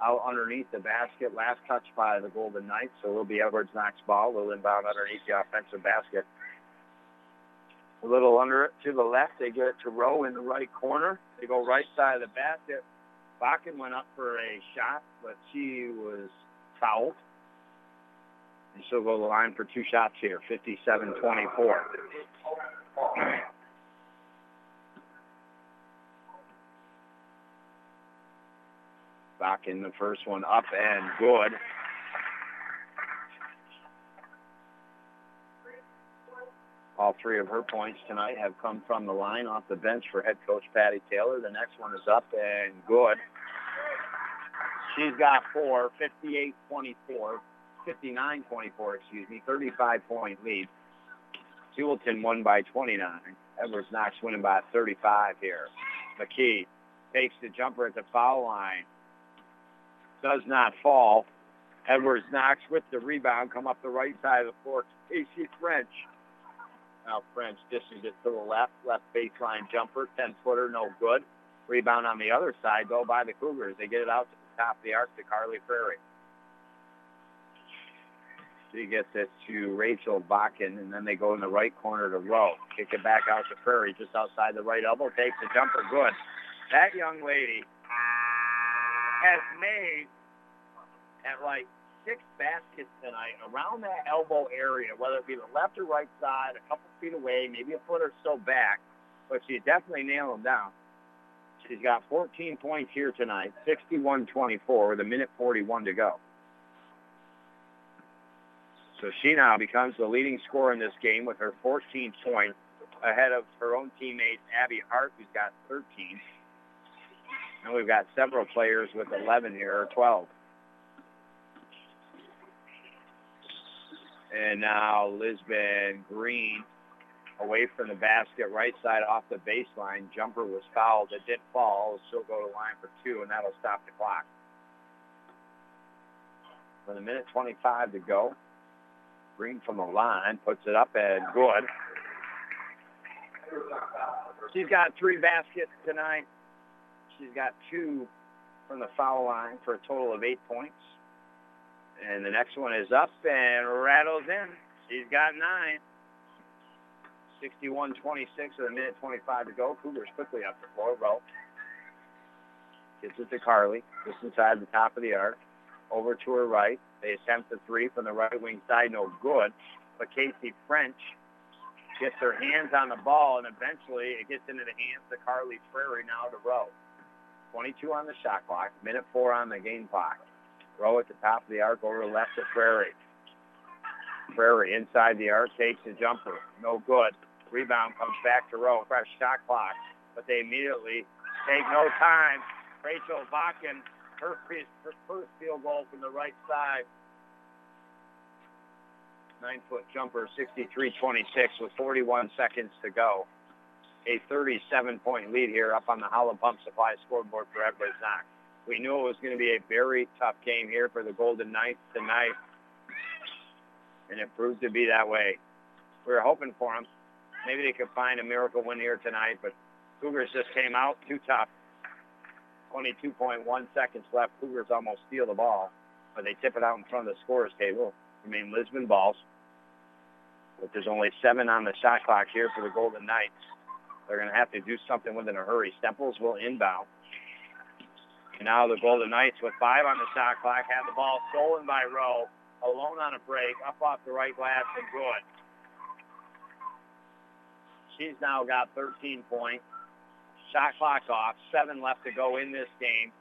Out underneath the basket. Last touch by the Golden Knights. So it'll be Edwards Knox ball. Will inbound underneath the offensive basket. A little under it to the left. They get it to Rowe in the right corner. They go right side of the basket. Bakken went up for a shot, but she was fouled. And she'll go to the line for two shots here, 57-24. Bakken, the first one up and good. All three of her points tonight have come from the line off the bench for head coach Patty Taylor. The next one is up and good. She's got four, 59-24, 35-point lead. Hewlett won by 29. Edwards Knox winning by 35 here. McKee takes the jumper at the foul line. Does not fall. Edwards Knox with the rebound. Come up the right side of the floor to Casey French. Now French dishes it to the left baseline jumper, 10-footer, no good. Rebound on the other side, though, by the Cougars. They get it out to the top of the arc to Carly Prairie. She gets it to Rachel Bakken, and then they go in the right corner to Rowe. Kick it back out to Prairie, just outside the right elbow, takes the jumper, good. That young lady has made at like 6 baskets tonight around that elbow area, whether it be the left or right side, a couple feet away, maybe a foot or so back, but she definitely nailed them down. She's got 14 points here tonight, 61-24 with a minute 41 to go. So she now becomes the leading scorer in this game with her 14 points ahead of her own teammate Abby Hart, who's got 13. And we've got several players with 11 here, or 12. And now Lisbon Green away from the basket, right side off the baseline. Jumper was fouled. It did fall. She'll go to line for two, and that'll stop the clock. With a minute 25 to go, Green from the line puts it up and good. She's got 3 baskets tonight. She's got 2 from the foul line for a total of 8 points. And the next one is up and rattles in. She's got 9. 61-26 with 1:25 to go. Cougars quickly up the floor. Well, gets it to Carly, just inside the top of the arc. Over to her right. They attempt the three from the right wing side. No good. But Casey French gets her hands on the ball, and eventually it gets into the hands of Carly Prairie, now to Rowe. 22 on the shot clock. 1:04 on the game clock. Rowe at the top of the arc, over left to Prairie. Prairie inside the arc, takes the jumper. No good. Rebound comes back to Rowe. Fresh shot clock, but they immediately take no time. Rachel Bakken, her first field goal from the right side. 9-foot jumper, 63-26 with 41 seconds to go. A 37-point lead here up on the Holland Pump Supply scoreboard for Edwards Knox. We knew it was going to be a very tough game here for the Golden Knights tonight, and it proved to be that way. We were hoping for them. Maybe they could find a miracle win here tonight, but Cougars just came out too tough. 22.1 seconds left. Cougars almost steal the ball, but they tip it out in front of the scorer's table. Remain Lisbon balls, but there's only 7 on the shot clock here for the Golden Knights. They're going to have to do something within a hurry. Stemples will inbound. And now the Golden Knights with 5 on the shot clock have the ball stolen by Rowe. Alone on a break, up off the right glass and good. She's now got 13 points. Shot clock off, 7 left to go in this game.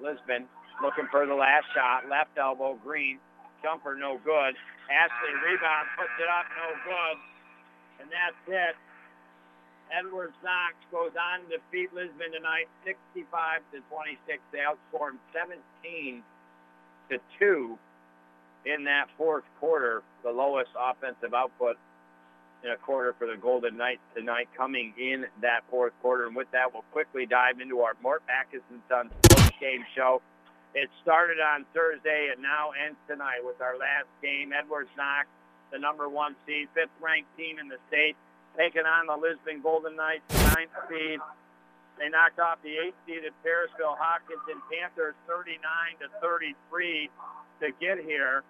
Lisbon looking for the last shot, left elbow, Green. Jumper, no good. Ashley rebound, puts it up, no good. And that's it. Edwards Knox goes on to defeat Lisbon tonight, 65-26. They outscored 17-2 in that fourth quarter. The lowest offensive output in a quarter for the Golden Knights tonight coming in that fourth quarter. And with that, we'll quickly dive into our Mort Backus & Sons post-game show. It started on Thursday and now ends tonight with our last game. Edwards Knox, the number 1 seed, 5th-ranked team in the state, taking on the Lisbon Golden Knights, the 9th seed. They knocked off the 8th seed at Parisville Hopkins and Panthers 39-33 to get here.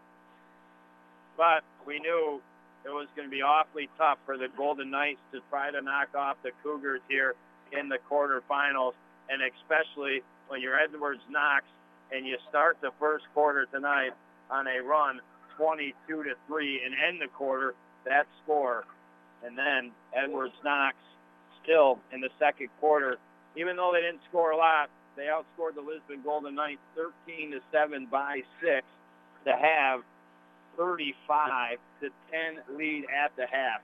But we knew it was going to be awfully tough for the Golden Knights to try to knock off the Cougars here in the quarterfinals, and especially when you're Edwards Knox, and you start the first quarter tonight on a run, 22-3, and end the quarter that score. And then Edwards Knox still in the second quarter. Even though they didn't score a lot, they outscored the Lisbon Golden Knights 13-7 by 6 to have 35-10 lead at the half.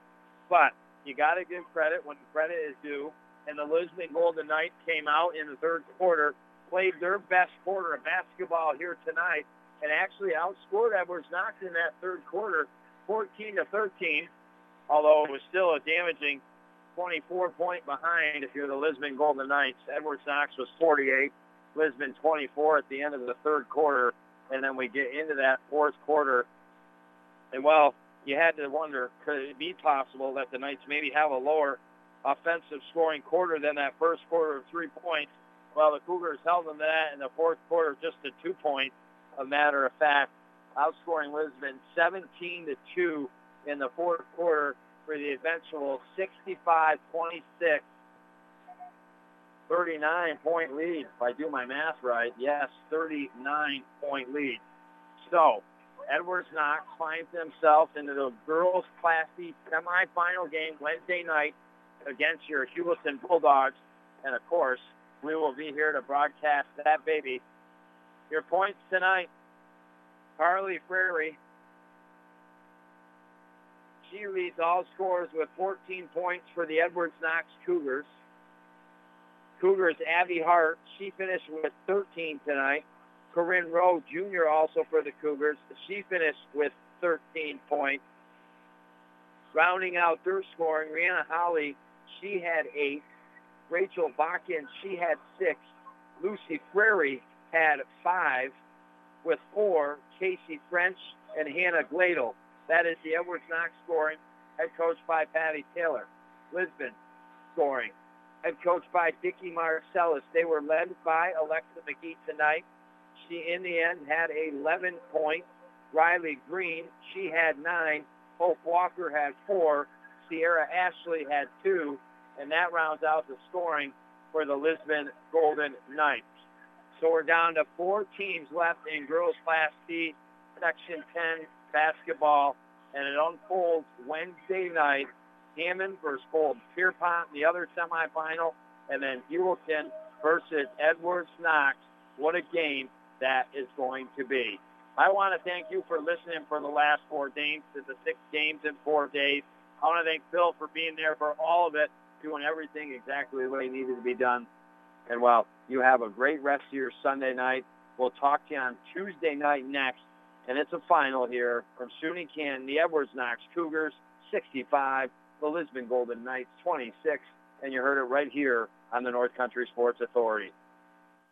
But you got to give credit when credit is due, and the Lisbon Golden Knights came out in the third quarter, played their best quarter of basketball here tonight, and actually outscored Edwards Knox in that third quarter, 14-13, although it was still a damaging 24-point behind if you're the Lisbon Golden Knights. Edwards Knox was 48, Lisbon 24 at the end of the third quarter, and then we get into that fourth quarter. And, well, you had to wonder, could it be possible that the Knights maybe have a lower offensive scoring quarter than that first quarter of 3 points? Well, the Cougars held them to that in the fourth quarter, just a 2-point, a matter of fact, outscoring Lisbon 17-2 in the fourth quarter for the eventual 65-26, 39-point lead. If I do my math right, yes, 39-point lead. So Edwards Knox finds themselves into the girls' Class C semifinal game Wednesday night against your Heuvelton Bulldogs, and of course, we will be here to broadcast that baby. Your points tonight, Carly Prairie. She leads all scores with 14 points for the Edwards Knox Cougars. Cougars' Abby Hart, she finished with 13 tonight. Corinne Rowe, Jr., also for the Cougars. She finished with 13 points. Rounding out their scoring, Rihanna Holley, she had 8. Rachel Bakken, she had 6. Lucy Prairie had 5 with 4. Casey French and Hannah Gladel. That is the Edwards Knox scoring, head coached by Patty Taylor. Lisbon scoring, head coached by Dickie Marcellus. They were led by Alexa McKee tonight. She, in the end, had 11 points. Riley Green, she had 9. Hope Walker has 4. Sierra Ashley had 2. And that rounds out the scoring for the Lisbon Golden Knights. So we're down to 4 teams left in girls Class C, Section 10 basketball. And it unfolds Wednesday night. Hammond versus Colton-Pierrepont, the other semifinal. And then Heuvelton versus Edwards Knox. What a game that is going to be. I want to thank you for listening for the last 4 games, to the 6 games in 4 days. I want to thank Phil for being there for all of it, doing everything exactly the way it needed to be done. And, well, you have a great rest of your Sunday night. We'll talk to you on Tuesday night next. And it's a final here from SUNY Canton, the Edwards Knox Cougars, 65, the Lisbon Golden Knights, 26. And you heard it right here on the North Country Sports Authority.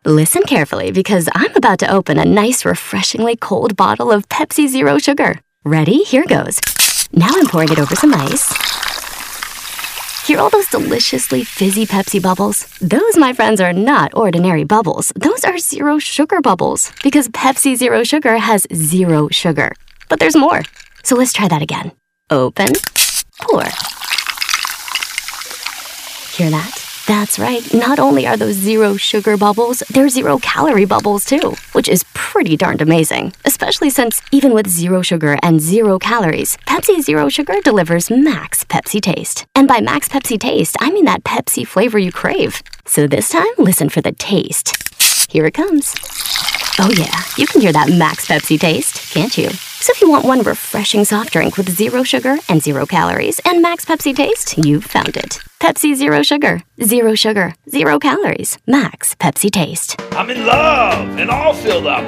Listen carefully, because I'm about to open a nice, refreshingly cold bottle of Pepsi Zero Sugar. Ready? Here goes. Now I'm pouring it over some ice. Hear all those deliciously fizzy Pepsi bubbles? Those, my friends, are not ordinary bubbles. Those are zero sugar bubbles, because Pepsi Zero Sugar has zero sugar. But there's more. So let's try that again. Open. Pour. Hear that? That's right. Not only are those zero sugar bubbles, they're zero calorie bubbles too, which is pretty darned amazing, especially since even with zero sugar and zero calories, Pepsi Zero Sugar delivers max Pepsi taste. And by max Pepsi taste, I mean that Pepsi flavor you crave. So this time, listen for the taste. Here it comes. Oh yeah, you can hear that max Pepsi taste, can't you? So if you want one refreshing soft drink with zero sugar and zero calories and max Pepsi taste, you've found it. Pepsi Zero Sugar. Zero sugar, zero calories, max Pepsi taste. I'm in love and all filled up.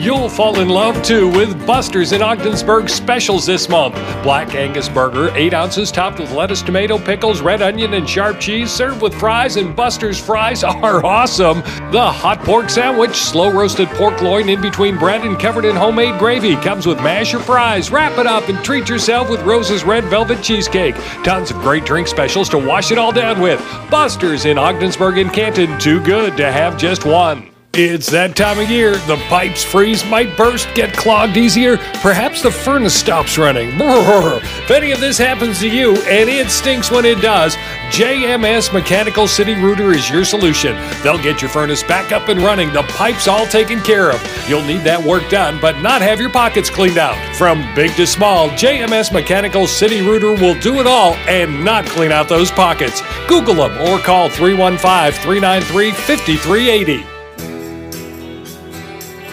You'll fall in love too with Buster's in Ogdensburg specials this month. Black Angus burger, 8 ounces, topped with lettuce, tomato, pickles, red onion, and sharp cheese, served with fries, and Buster's fries are awesome. The hot pork sandwich, slow roasted pork loin in between bread and covered in homemade gravy, comes with mash or fries. Wrap it up and treat yourself with Rose's red velvet cheesecake. Tons of great drink specials to wash it all down with. Buster's in Ogdensburg and Canton, too good to have just one. It's that time of year. The pipes freeze, might burst, get clogged easier. Perhaps the furnace stops running. Brrr. If any of this happens to you, and it stinks when it does, JMS Mechanical City Rooter is your solution. They'll get your furnace back up and running, the pipes all taken care of. You'll need that work done, but not have your pockets cleaned out. From big to small, JMS Mechanical City Rooter will do it all and not clean out those pockets. Google them or call 315-393-5380.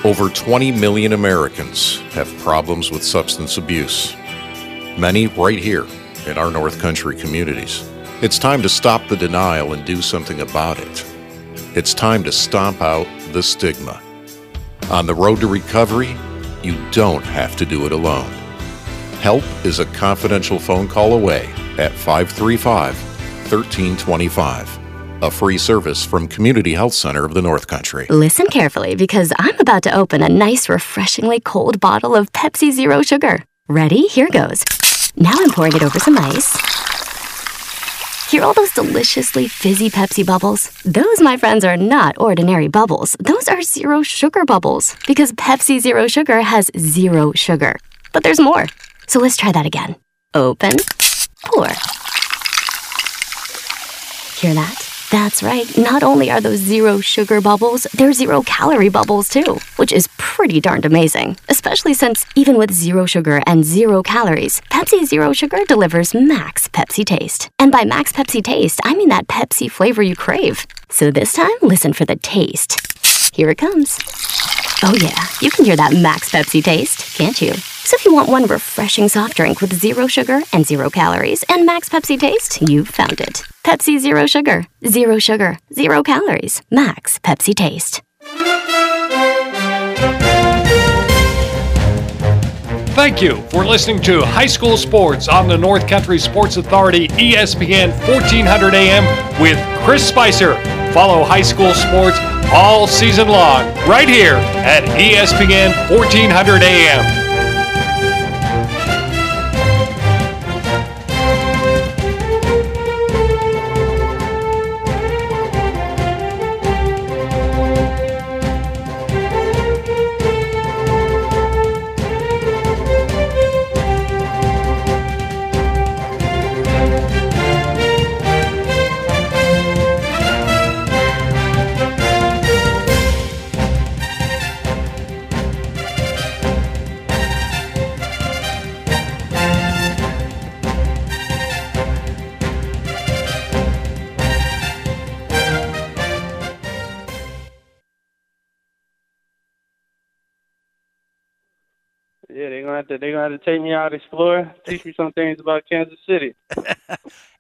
Over 20 million Americans have problems with substance abuse, many right here in our North Country communities. It's time to stop the denial and do something about it. It's time to stomp out the stigma. On the road to recovery, you don't have to do it alone. Help is a confidential phone call away at 535-1325. A free service from Community Health Center of the North Country. Listen carefully, because I'm about to open a nice, refreshingly cold bottle of Pepsi Zero Sugar. Ready? Here goes. Now I'm pouring it over some ice. Hear all those deliciously fizzy Pepsi bubbles? Those, my friends, are not ordinary bubbles. Those are zero sugar bubbles, because Pepsi Zero Sugar has zero sugar. But there's more. So let's try that again. Open. Pour. Hear that? That's right. Not only are those zero sugar bubbles, they're zero calorie bubbles too, which is pretty darned amazing, especially since even with zero sugar and zero calories, Pepsi Zero Sugar delivers max Pepsi taste. And by max Pepsi taste, I mean that Pepsi flavor you crave. So this time, listen for the taste. Here it comes. Oh yeah, you can hear that max Pepsi taste, can't you? So if you want one refreshing soft drink with zero sugar and zero calories and max Pepsi taste, you've found it. Pepsi Zero Sugar. Zero sugar, zero calories, max Pepsi taste. Thank you for listening to High School Sports on the North Country Sports Authority ESPN 1400 AM with Chris Spicer. Follow High School Sports all season long right here at ESPN 1400 AM. Yeah, they're gonna have to take me out, explore, teach me some things about Kansas City.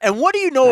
And what do you know